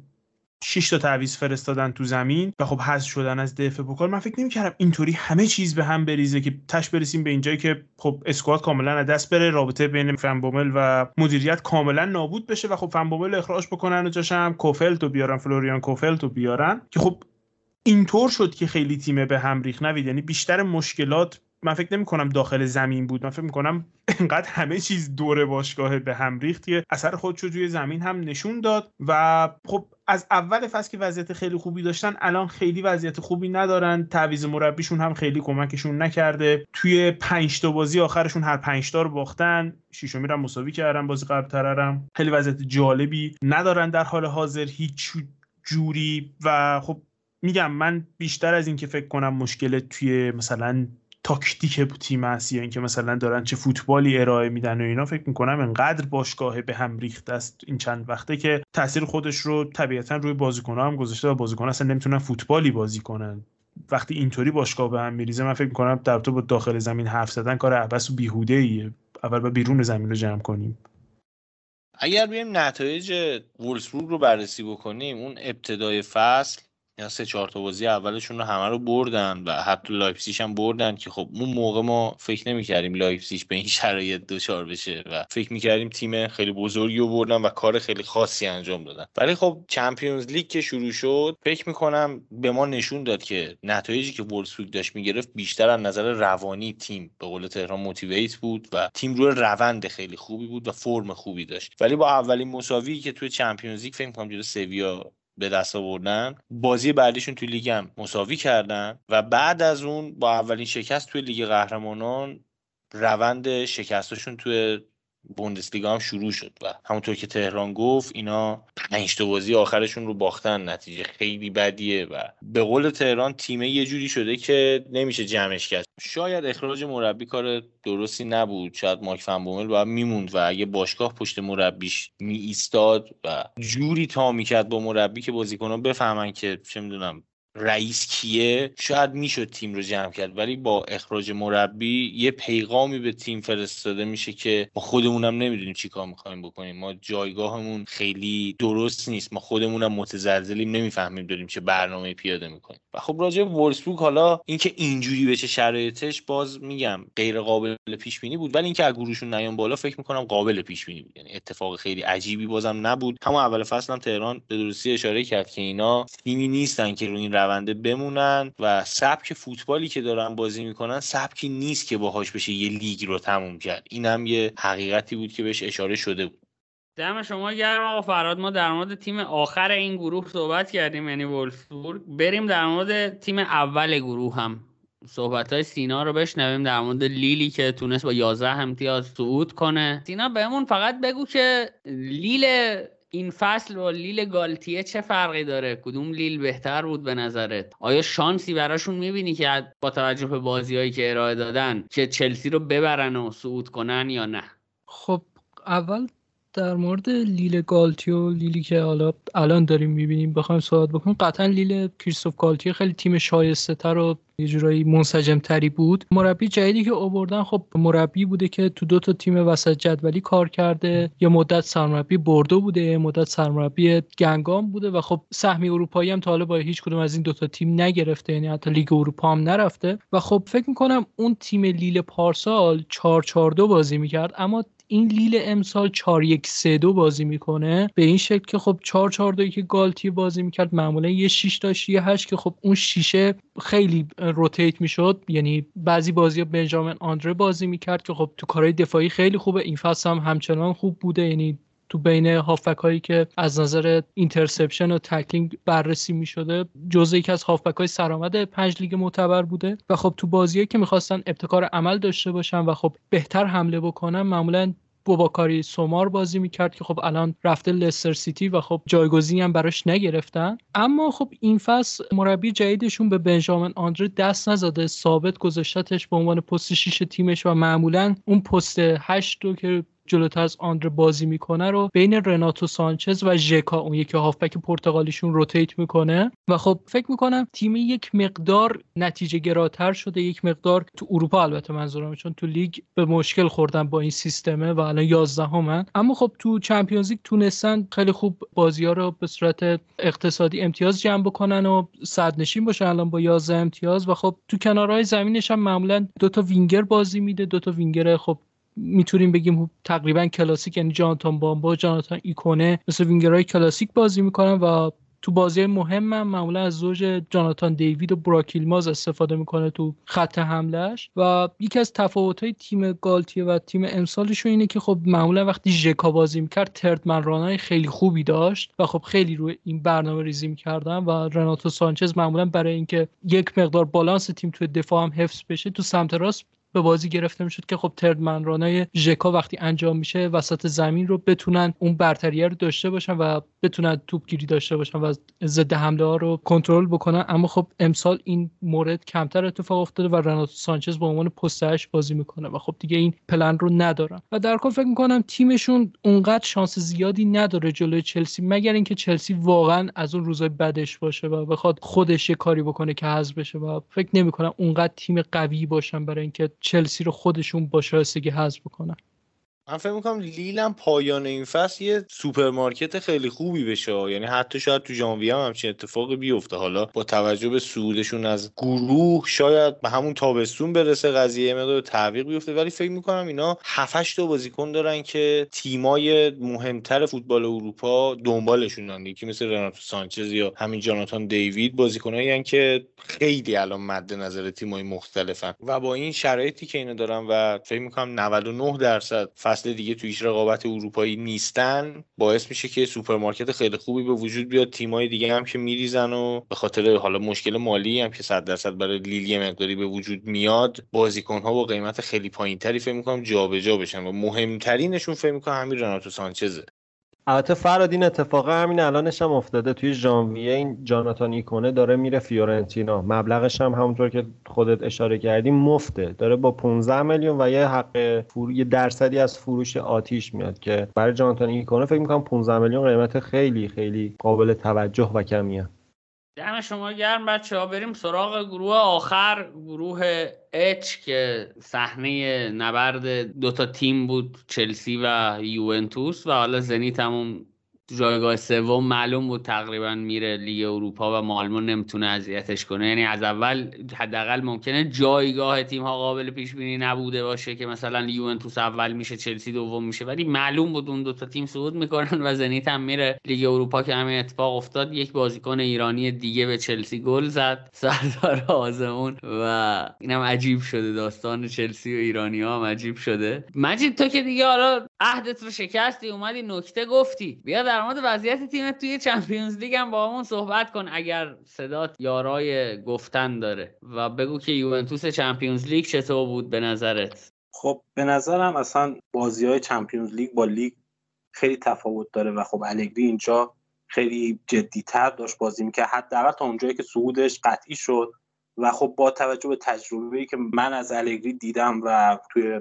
شش تا تعویض فرستادن تو زمین و خب حذف شدن از دف پوکال. من فکر نمی‌کردم اینطوری همه چیز به هم بریزه که تاش برسیم به اینجایی که خب اسکواد کاملا از دست بره، رابطه بین فنبومل و مدیریت کاملا نابود بشه و خب فنبومل اخراج بکنن و جاشم کوفلتو بیارن، فلوریان کوفلتو بیارن که خب اینطور شد که خیلی تیم به هم ریخت. نوید، یعنی بیشتر مشکلات من فکر نمی کنم داخل زمین بود، من فکر می کنم انقدر همه چیز دور باشگاه به هم ریخت که اثر خودشو توی زمین هم نشون داد و خب از اول فصل که وضعیت خیلی خوبی داشتن الان خیلی وضعیت خوبی ندارن. تعویض مربیشون هم خیلی کمکشون نکرده. توی پنج تا بازی آخرشون هر پنج تا رو باختن، ششمی رو مساوی کردن بازی قبل‌ترم. خیلی وضعیت جالبی ندارن در حال حاضر هیچ جوری و خب میگم من بیشتر از این که فکر کنم مشکل توی مثلا تاکتیک تیم است یا اینکه مثلا دارن چه فوتبالی ارائه میدن و اینا، فکر میکنم انقدر باشگاه به هم ریخته است این چند وقته که تاثیر خودش رو طبیعتا روی بازیکن‌ها هم گذاشته و بازیکن‌ها اصلا نمیتونن فوتبالی بازی کنن. وقتی اینطوری باشگاه به هم میریزه من فکر میکنم در تو با داخل زمین حرف زدن کار عبث و بیهوده‌ایه، اول با بیرون زمین رو جمع کنیم. اگر بریم نتایج وولفسبورگ رو بررسی بکنیم، اون ابتدای فصل یا سه چهار تا بازی اولشون رو همه رو بردن و حتی لایپزیگ هم بردن که خب اون موقع ما فکر نمی‌کردیم لایپزیگ به این شرایط دوچار بشه و فکر می‌کردیم تیم خیلی بزرگی رو بردن و کار خیلی خاصی انجام دادن. ولی خب چمپیونز لیگ که شروع شد فکر می‌کنم به ما نشون داد که نتایجی که وولفسبورگ داشت می‌گرفت بیشتر از نظر روانی تیم به قول تهران موتیویت بود و تیم روی روند خیلی خوبی بود و فرم خوبی داشت. ولی با اولین مساوی که توی چمپیونز لیگ فکر می‌کنم جلوی سویا به دست آوردن، بازی بعدیشون توی لیگ هم مساوی کردن و بعد از اون با اولین شکست توی لیگ قهرمانان روند شکستشون توی بوندسلیگا هم شروع شد و همونطور که تهران گفت اینا پنج تا بازی آخرشون رو باختن. نتیجه خیلی بدیه و به قول تهران تیمه یه جوری شده که نمیشه جمعش کرد. شاید اخراج مربی کار درستی نبود، شاید مارک فن بومل باید میموند و اگه باشگاه پشت مربیش می ایستاد و جوری تا میکرد با مربی که بازیکن‌ها بفهمن که چه میدونم رئیس کیه، شاید میشد تیم رو جمع کرد. ولی با اخراج مربی یه پیغامی به تیم فرستاده میشه که ما خودمونم نمیدونیم چی کار میخوایم بکنیم، ما جایگاهمون خیلی درست نیست، ما خودمونم متزلزلیم، نمیفهمیم داریم چه برنامه پیاده میکنیم. و خب راجع به وولفسبورگ حالا اینکه اینجوری بشه شرایطش باز میگم غیر قابل پیش بینی بود، ولی اینکه از گروهشون نیام بالا فکر میکنم قابل پیش بینی بود. یعنی اتفاق خیلی عجیبی بازم نبود. همون اول فصل هم تهران به درستی اشاره کرد که اینا تیمی نیستن که روی رونده بمونن و سبک فوتبالی که دارن بازی میکنن سبکی نیست که باهاش بشه یه لیگ رو تموم کرد. این هم یه حقیقتی بود که بهش اشاره شده بود. دم شما گرم آقا فراد. ما در مورد تیم آخر این گروه صحبت کردیم یعنی وولفسبورگ، بریم در مورد تیم اول گروه هم صحبت‌های سینا رو بشنویم در مورد لیلی که تونست با یازده امتیاز صعود کنه. سینا بهمون فقط بگو که لیل این فصل با لیل گالتیه چه فرقی داره؟ کدوم لیل بهتر بود به نظرت؟ آیا شانسی براشون میبینی که با توجه به بازی‌هایی که ارائه دادن که چلسی رو ببرن و صعود کنن یا نه؟ خب اول در مورد لیل گالتی و لیلی که حالا الان داریم میبینیم بخوایم صحبت بکنیم، قطعا لیل کریستوف گالتی خیلی تیم شایسته تر و یه جورایی منسجم تری بود. مربی جدیدی که آوردن خب مربی بوده که تو دو تا تیم وسط جدولی کار کرده، یه مدت سرمربی بردو بوده، یه مدت سرمربی گنگام بوده و خب سهمی اروپایی هم تا حالا با هیچ کدوم از این دو تا تیم نگرفته، یعنی حتی لیگ اروپا هم نرفته. و خب فکر می‌کنم اون تیم لیل پارسال چهار چهار دو بازی می‌کرد، اما این لیل امسال چهار یک سه دو بازی میکنه، به این شکل که خب چهار چهار دو که گالتی بازی میکرد معمولا یه شیش داشت یه هشت که خب اون شیشه خیلی روتیت میشد، یعنی بعضی بازی بنجامین آندره بازی میکرد که خب تو کارهای دفاعی خیلی خوبه، این فصل هم همچنان خوب بوده، یعنی تو بین هافبک هایی که از نظر اینترسپشن و تکلینگ بررسی می شده جزو یکی از هافبک های سرآمد پنج لیگ معتبر بوده و خب تو بازیایی که میخواستن ابتکار عمل داشته باشن و خب بهتر حمله بکنن معمولا بوباکاری سومار بازی میکرد که خب الان رفته لستر سیتی و خب جایگزینی هم براش نگرفتن. اما خب این فصل مربی جدیدشون به بنجامین آندره دست نزده، ثابت گذاشتش به عنوان پست شش تیمش و معمولا اون پست هشت رو که جلوتر از آندره بازی میکنه رو بین رناتو سانچز و ژکا، اون یکی هافبک پرتغالیشون، روتیت میکنه و خب فکر میکنم تیم یک مقدار نتیجه گراتر شده، یک مقدار تو اروپا البته منظورم، چون تو لیگ به مشکل خوردن با این سیستمه و الان یازدهمن، اما خب تو چمپیونز لیگ تونستن خیلی خوب بازی‌ها رو به صورت اقتصادی امتیاز جمع بکنن و صدرنشین باشن الان با یازده امتیاز و خب تو کنارهای زمینش هم معمولا دو تا وینگر بازی میده، دو تا وینگر خب میتونیم بگیم تقریبا کلاسیک، یعنی جاناتان بامبا، جاناتان ایکونه مثل وینگرهای کلاسیک بازی میکنن و تو بازی مهم هم معمولا از زوج جاناتان دیوید و براکیلماز استفاده میکنه تو خط حملهش. و یکی از تفاوت‌های تیم گالتیه و تیم امسالشون اینه که خب معمولا وقتی ژکا بازی میکرد تردمن رانای خیلی خوبی داشت و خب خیلی روی این برنامه ریزی میکردن و رناتو سانچز معمولا برای اینکه یک مقدار بالانس تیم تو دفاع هم حفظ بشه تو سمت راست به بازی گرفته میشد که خب تردمن رانای ژکا وقتی انجام میشه وسط زمین رو بتونن اون برتریه رو داشته باشن و بتونن توپگیری داشته باشن و ضد حمله ها رو کنترل بکنن. اما خب امسال این مورد کمتر اتفاق افتاده و رناتو سانچز به عنوان پست هشت بازی میکنه و خب دیگه این پلن رو ندارن و در کل فکر میکنم تیمشون اونقدر شانس زیادی نداره جلوی چلسی، مگر اینکه چلسی واقعا از اون روزای بدش باشه و بخواد خودش یه کاری بکنه که حذف بشه و فکر نمیکنم اونقدر تیم قوی باشن برای اینکه چلسی رو خودشون با شایستگی حذف بکنن. من فکر می‌کنم لیلم پایان این فصل یه سوپرمارکت خیلی خوبی بشه، یعنی حتی شاید تو ژانویه هم همچین اتفاقی بیفته، حالا با توجه به صعودشون از گروه شاید به همون تابستون برسه قضیه مقدار تعویق بیفته، ولی فکر می‌کنم اینا هفت هشت تا بازیکن دارن که تیمای مهمتر فوتبال اروپا دنبالشونن، یکی مثل رناتو سانچز یا همین جاناتان دیوید، بازیکنایی یعنی که خیلی الان مد نظر تیمای مختلفن و با این شرایطی که اینا دارن و فکر می‌کنم نود و نه درصد دیگه تو هیچ رقابت اروپایی نیستن، باعث میشه که سوپرمارکت خیلی خوبی به وجود بیاد، تیمای دیگه هم که میریزن و به خاطر حالا مشکل مالی هم که صد درصد برای لیلی مقداری به وجود میاد، بازیکن‌ها با قیمت خیلی پایین‌تری فکر می‌کنم جابجا بشن و مهمترینشون فکر می‌کنم همین رناتو سانچزه. البته فراد این اتفاق همین الانش هم افتاده، توی ژانویه این جاناتان ایکونه داره میره فیورنتینا، مبلغش هم همونطور که خودت اشاره کردی مفته، داره با پانزده میلیون و یه حق فروش یه درصدی از فروش آتیش میاد که برای جاناتان ایکونه فکر میکنم پانزده میلیون قیمت خیلی خیلی قابل توجه و کمیه. دم شما گرم بچه‌ها، بریم سراغ گروه آخر، گروه اچ که صحنه نبرد دوتا تیم بود، چلسی و یوونتوس و حالا زنیت همون جایگاه سوم معلوم بود تقریبا میره لیگ اروپا و مالمون نمیتونه اذیتش کنه، یعنی از اول حداقل ممکنه جایگاه تیم ها قابل پیش بینی نبوده باشه که مثلا یوونتوس اول میشه چلسی دوم میشه، ولی معلوم بود اون دو تا تیم صعود میکنن و زنیت هم میره لیگ اروپا که همین اتفاق افتاد، یک بازیکن ایرانی دیگه به چلسی گل زد، سردار آزمون، و اینم عجیب شده داستان چلسی و ایرانی ها هم عجیب شده. مجید تو که دیگه حالا عهدت رو شکستی اومدی نکته گفتی، بیا در مورد وضعیت تیم توی چمپیونز لیگ هم با همون صحبت کن اگر صدات یارای گفتن داره و بگو که یوونتوس چمپیونز لیگ چطور بود به نظرت؟ خب به نظرم اصلا بازی‌های چمپیونز لیگ با لیگ خیلی تفاوت داره و خب الگری اینجا خیلی جدی‌تر داشت بازی می‌کرد، حداقل تا اونجایی که صعودش قطعی شد و خب با توجه به تجربه‌ای که من از الگری دیدم و توی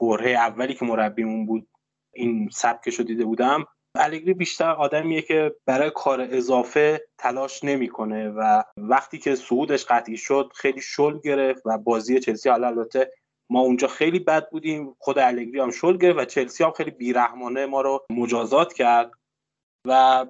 برهه اولی که مربیمون بود این سبکشو دیده بودم، الگری بیشتر آدمیه که برای کار اضافه تلاش نمی‌کنه و وقتی که صعودش قطعی شد خیلی شل گرفت و بازی چلسی، حالا البته ما اونجا خیلی بد بودیم، خود الگری هم شل گرفت و چلسی هم خیلی بیرحمانه ما رو مجازات کرد و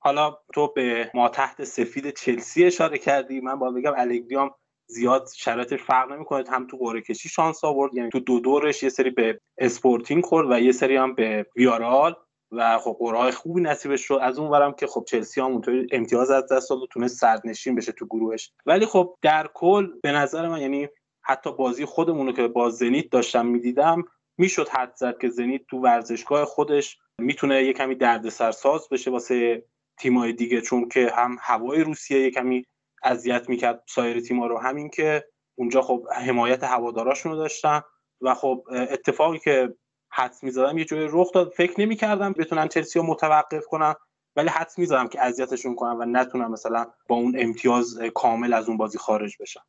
حالا تو به ما تحت سفید چلسی اشاره کردی، من باید بگم الگری هم زیاد شرایطش فرق نمی‌کنه، هم تو قرعه کشی شانس آورد، یعنی تو دو دورش یه سری به اسپورتینگ خورد و یه سری هم به ویارئال و خب قرعه‌های خوبی نصیبش شد. از اون ورم که خب چلسی هم اونطوری امتیاز از دست داد و تونست سردنشین بشه تو گروهش. ولی خب در کل به نظر من یعنی حتی بازی خودمون رو که با زنیت داشتم میدیدم میشد حد زد که زنیت تو ورزشگاه خودش میتونه یه کمی دردسر ساز بشه واسه تیمای دیگه، چون که هم هوای روسیه یه کمی اذیت میکرد سایر تیما رو، همین که اونجا خب حمایت هواداراشون رو داشتن و خب اتفاقی که حدس میزدم یه جوری رخ داد. فکر نمیکردم بتونن چلسی رو متوقف کنن ولی حدس میزدم که اذیتشون کنن و نتونن مثلا با اون امتیاز کامل از اون بازی خارج بشن.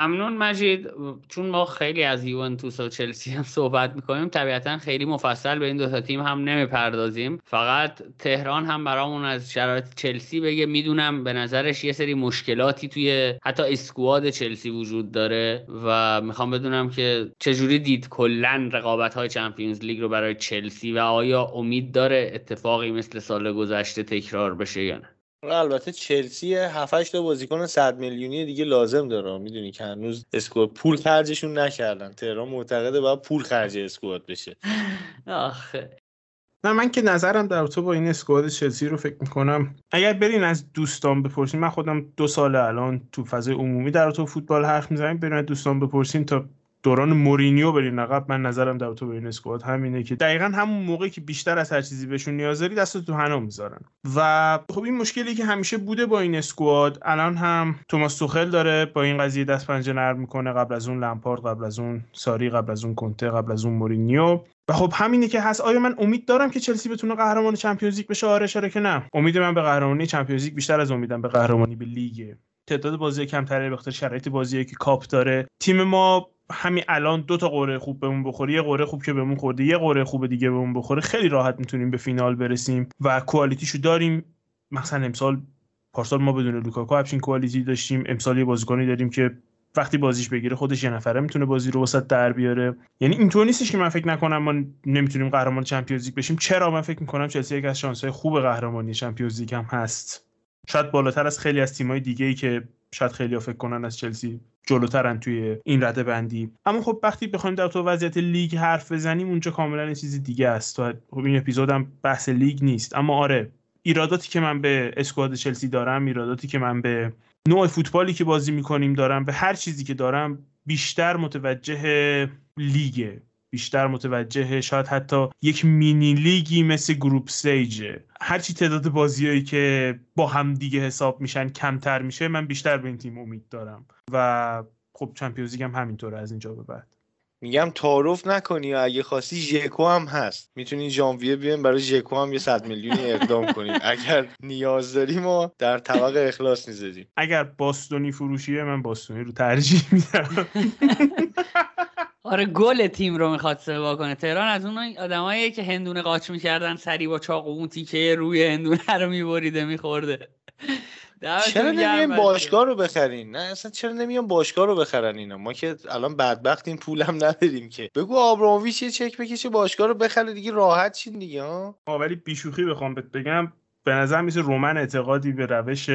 ممنون مجید. چون ما خیلی از یوونتوس و چلسی هم صحبت میکنیم طبیعتا خیلی مفصل به این دوتا تیم هم نمیپردازیم، فقط تهران هم برامون از شرایط چلسی بگه. میدونم به نظرش یه سری مشکلاتی توی حتی اسکواد چلسی وجود داره و میخوام بدونم که چجوری دید کلن رقابت‌های چمپیونز لیگ رو برای چلسی و آیا امید داره اتفاقی مثل سال گذشته تکرار بشه یا نه؟ البته چلسی هفت هشت تا بازیکن صد میلیونی دیگه لازم داره، میدونی که هنوز اسکواد پول خرجشون نکردن. تهران معتقده باید پول خرج اسکواد بشه. آخه نه، من که نظرم در رابطه با این اسکواد چلسی رو فکر میکنم اگر برین از دوستان بپرسین، من خودم دو سال الان تو فضای عمومی در رابطه فوتبال حرف میزنم، برین از دوستان بپرسین تا دوران مورینیو برین عقب، من نظرم در تو این اسکواد همینه که دقیقاً همون موقعی که بیشتر از هر چیزی بهشون نیاز داری دست تو حنا میذارن و خب این مشکلی که همیشه بوده با این اسکواد. الان هم توماس توخل داره با این قضیه دست پنجه نرم میکنه، قبل از اون لمپارد، قبل از اون ساری، قبل از اون کنته، قبل از اون مورینیو و خب همینه که هست. آیا من امید دارم که چلسی بتونه قهرمان چمپیونز لیگ بشه؟ آره چرا که نه. امید من به قهرمانی چمپیونز لیگ بیشتر از امیدم به قهرمانی به لیگ. تعداد بازی کمتره، به خاطر شرایط بازی که کاپ داره. تیم ما همین الان دو تا قرعه خوب بهمون بخوره، یه قرعه خوب که بهمون خورده، یه قرعه خوب دیگه بهمون بخوره، خیلی راحت میتونیم به فینال برسیم و کوالیتیشو داریم. مثلا امسال، پارسال ما بدون لوکاکو همچین کوالیتی داشتیم، امسال یه بازیکنی داریم که وقتی بازیش بگیره خودش یه نفره میتونه بازی رو وسط در بیاره. یعنی اینطور نیستش که من فکر نکنم ما نمیتونیم قهرمان چمپیونز لیگ بشیم. چرا؟ من فکر میکنم چلسی یکی از شانس‌های خوب قهرمانی چمپیونز لیگ هم هست، شاید بالاتر از خیلی از تیم‌های دیگه‌ای که شاید خیلی‌ها فکر کنن از چلسی جلوترن توی این رده بندی. اما خب وقتی بخوایم در تو وضعیت لیگ حرف بزنیم اونجا کاملا یه چیز دیگه است. تو این اپیزودم بحث لیگ نیست، اما آره ایراداتی که من به اسکواد چلسی دارم، ایراداتی که من به نوع فوتبالی که بازی می‌کنیم دارم، به هر چیزی که دارم، بیشتر متوجه لیگه، بیشتر متوجه شاید حتی یک مینی لیگی مثل گروپ استیجه. هرچی تعداد بازیایی که با هم دیگه حساب میشن کمتر میشه، من بیشتر به این تیم امید دارم و خب چمپیونز لیگ هم همینطوره از اینجا به بعد. میگم تعارف نکنی، اگه خواستی ژکو هم هست، میتونی ژانویه بیایم برای ژکو هم یه صد میلیونی اقدام کنیم. اگر نیاز داری ما در طبق اخلاص می‌ذاریم. اگر باستونی فروشیه من باستونی رو ترجیح میدم. آره گل تیم رو میخواد سوا کنه. تهران از اون آدماییه که هندونه قاچ میکردن سری با چاقو اون تیکه روی هندونه رو میبریده میخورده. چرا نمیان باشگاه رو بخرین؟ نه اصلا چرا نمیان باشگاه رو بخرن اینا؟ ما که الان بدبختیم پولم نداریم که. بگو آبرامویچ یه چک بکشه باشگاه رو بخره دیگه، راحت شین دیگه. ها ولی بیشوخی بخوام بهت بگم به نظر میسه رومن اعتقادی به روش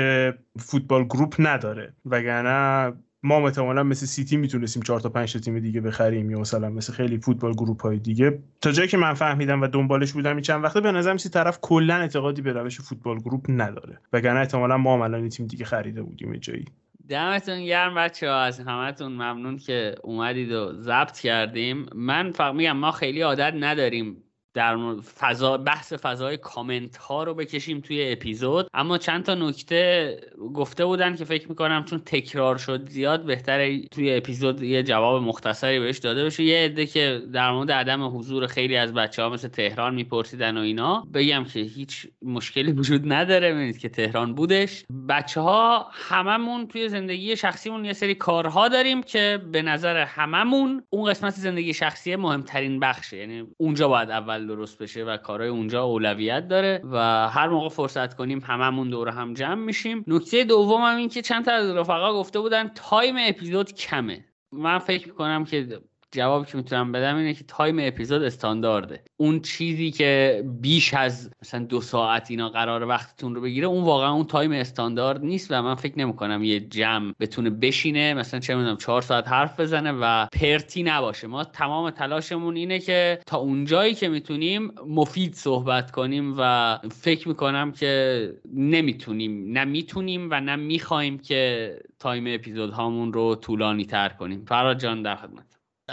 فوتبال گروپ نداره، وگرنه ما مثلا مثل سیتی میتونستیم چهار تا پنج تا تیم دیگه بخریم یا مثلا مثل خیلی فوتبال گروپ های دیگه. تا جایی که من فهمیدم و دنبالش بودم این چند وقته به نظرم سی طرف کلا اعتقادی به روش فوتبال گروپ نداره، وگرنه احتمالاً ما هم الان تیم دیگه خریده بودیم یه جایی. دمتون گرم بچه‌ها، از همتون ممنون که اومدید و ضبط کردیم. من فقط میگم ما خیلی عادت نداریم در فضا بحث فضای کامنت ها رو بکشیم توی اپیزود، اما چند تا نکته گفته بودن که فکر میکنم چون تکرار شد زیاد بهتره توی اپیزود یه جواب مختصری بهش داده بشه. یه عده که در مورد عدم حضور خیلی از بچه‌ها مثل تهران میپرسیدن و اینا، بگم که هیچ مشکلی وجود نداره. ببینید که تهران بودش، بچه‌ها هممون توی زندگی شخصیمون یه سری کارها داریم که به نظر هممون اون قسمت زندگی شخصی مهمترین بخشه، یعنی اونجا باید اول درست بشه و کارهای اونجا اولویت داره و هر موقع فرصت کنیم هممون دور هم جمع میشیم. نکته دوم هم این که چند تا از رفقا گفته بودن تایم اپیزود کمه. من فکر می‌کنم که جوابی که میتونم بدم اینه که تایم اپیزود استاندارده. اون چیزی که بیش از مثلا دو ساعت اینا قرار وقتتون رو بگیره، اون واقعا اون تایم استاندارد نیست و من فکر نمی‌کنم یه جمع بتونه بشینه مثلا چه می‌دونم چهار ساعت حرف بزنه و پرتی نباشه. ما تمام تلاشمون اینه که تا اونجایی که میتونیم مفید صحبت کنیم و فکر می‌کنم که نمیتونیم نه میتونیم و نه می‌خوایم که تایم اپیزودهامون رو طولانی‌تر کنیم. فراد جان در خدمت.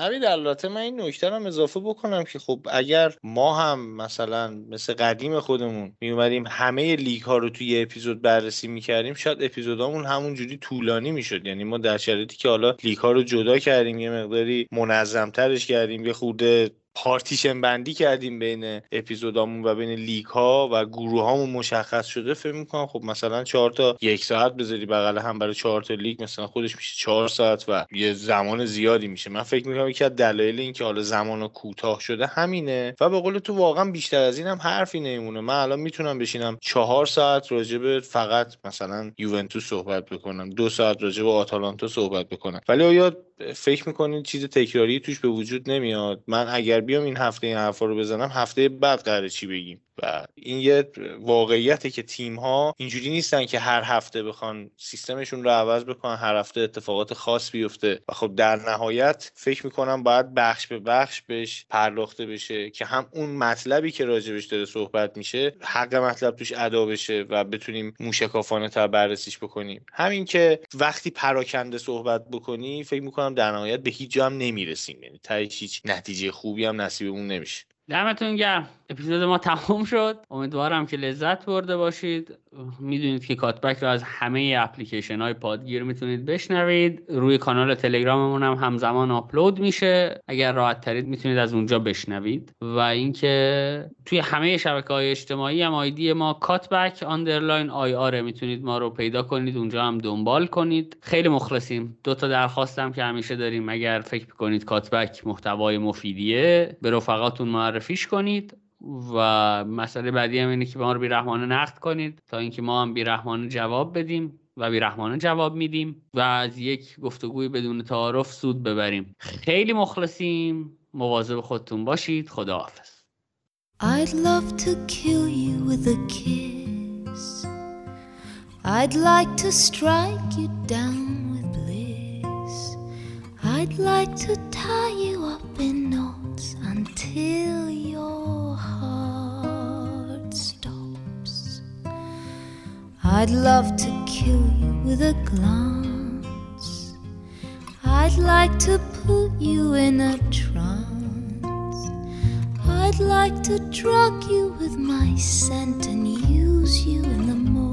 نبید البته من این نکته رو اضافه بکنم که خب اگر ما هم مثلا مثل قدیم خودمون می اومدیم همه لیگ ها رو توی اپیزود بررسی میکردیم، شاید اپیزودامون همون جوری طولانی میشد. یعنی ما در شرایطی که حالا لیگ ها رو جدا کردیم، یه مقداری منظم ترش کردیم، یه خورده پارتیشن بندی کردیم بین اپیزودامون و بین لیگ ها و گروه هامون مشخص شده، فکر میکنم خب مثلا چهار تا یک ساعت بذاری بغل هم برای چهار تا لیگ مثلا خودش میشه چهار ساعت و یه زمان زیادی میشه. من فکر میکنم یکی از دلایل این که حالا زمان کوتاه شده همینه و به قول تو واقعا بیشتر از اینم حرفی نمیمونه. من الان میتونم بشینم چهار ساعت راجع به فقط مثلا یوونتوس صحبت بکنم، دو ساعت راجع به آتالانتا صحبت بکنم، ولی آیا فکر میکنین چیز تکراری توش به وجود نمیاد؟ من اگر بیام این هفته این حرفا رو بزنم، هفته بعد قراره چی بگیم؟ و این یه واقعیته که تیم ها اینجوری نیستن که هر هفته بخوان سیستمشون رو عوض بکنن، هر هفته اتفاقات خاص بیفته و خب در نهایت فکر میکنم باید بخش به بخش بهش پرداخته بشه که هم اون مطلبی که راجبش داره صحبت میشه حق مطلب توش ادا بشه و بتونیم موشکافانه تر بررسیش بکنیم. همین که وقتی پراکنده صحبت بکنی فکر میکنم در نهایت به هیچ جا هم نمیرسیم، یعنی تهش هیچ نتیجه خوبی هم نصیبمون نمیشه. دمتون گرم، اپیزود ما تموم شد. امیدوارم که لذت برده باشید. میدونید که کاتبک رو از همه اپلیکیشن های پادگیر میتونید بشنوید. روی کانال تلگراممون هم همزمان آپلود میشه، اگر راحت ترید میتونید از اونجا بشنوید. و اینکه توی همه شبکه‌های اجتماعی هم آیدی ما کاتبک آندرلاین آی آر میتونید ما رو پیدا کنید، اونجا هم دنبال کنید. خیلی مخلصیم. دو تا درخواستم که همیشه داریم، اگر فکر می‌کنید کاتبک محتوای مفیدیه به رفقاتون معرفیش کنید و مسئله بعدی هم اینه که ما رو بیرحمانه نقد کنید تا اینکه ما هم بیرحمانه جواب بدیم و بیرحمانه جواب میدیم و از یک گفتگوی بدون تعارف سود ببریم. خیلی مخلصیم. مواظب خودتون باشید. خداحافظ. I'd love to kill you with a kiss. I'd like to strike you down with bliss. I'd like to tie you up in knots until you're I'd love to kill you with a glance. I'd like to put you in a trance. I'd like to drug you with my scent and use you in the moment.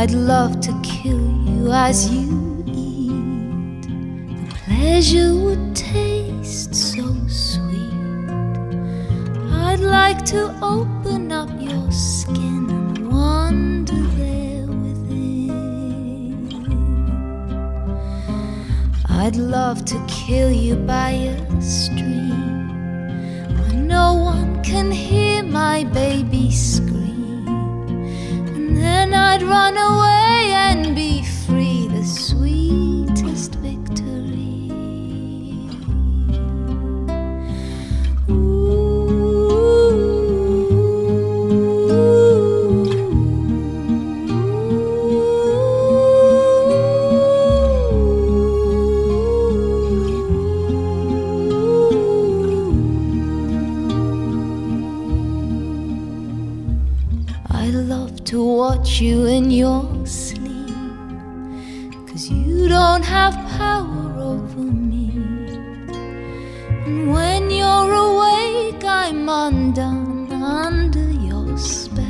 I'd love to kill you as you eat. The pleasure would taste so sweet. I'd like to open up your skin and wander there within. I'd love to kill you by a stream where no one can hear my baby scream. Then I'd run away and be free, the sweetest victory. Ooh. Ooh. watch you in your sleep, 'cause you don't have power over me. And when you're awake, I'm undone under your spell.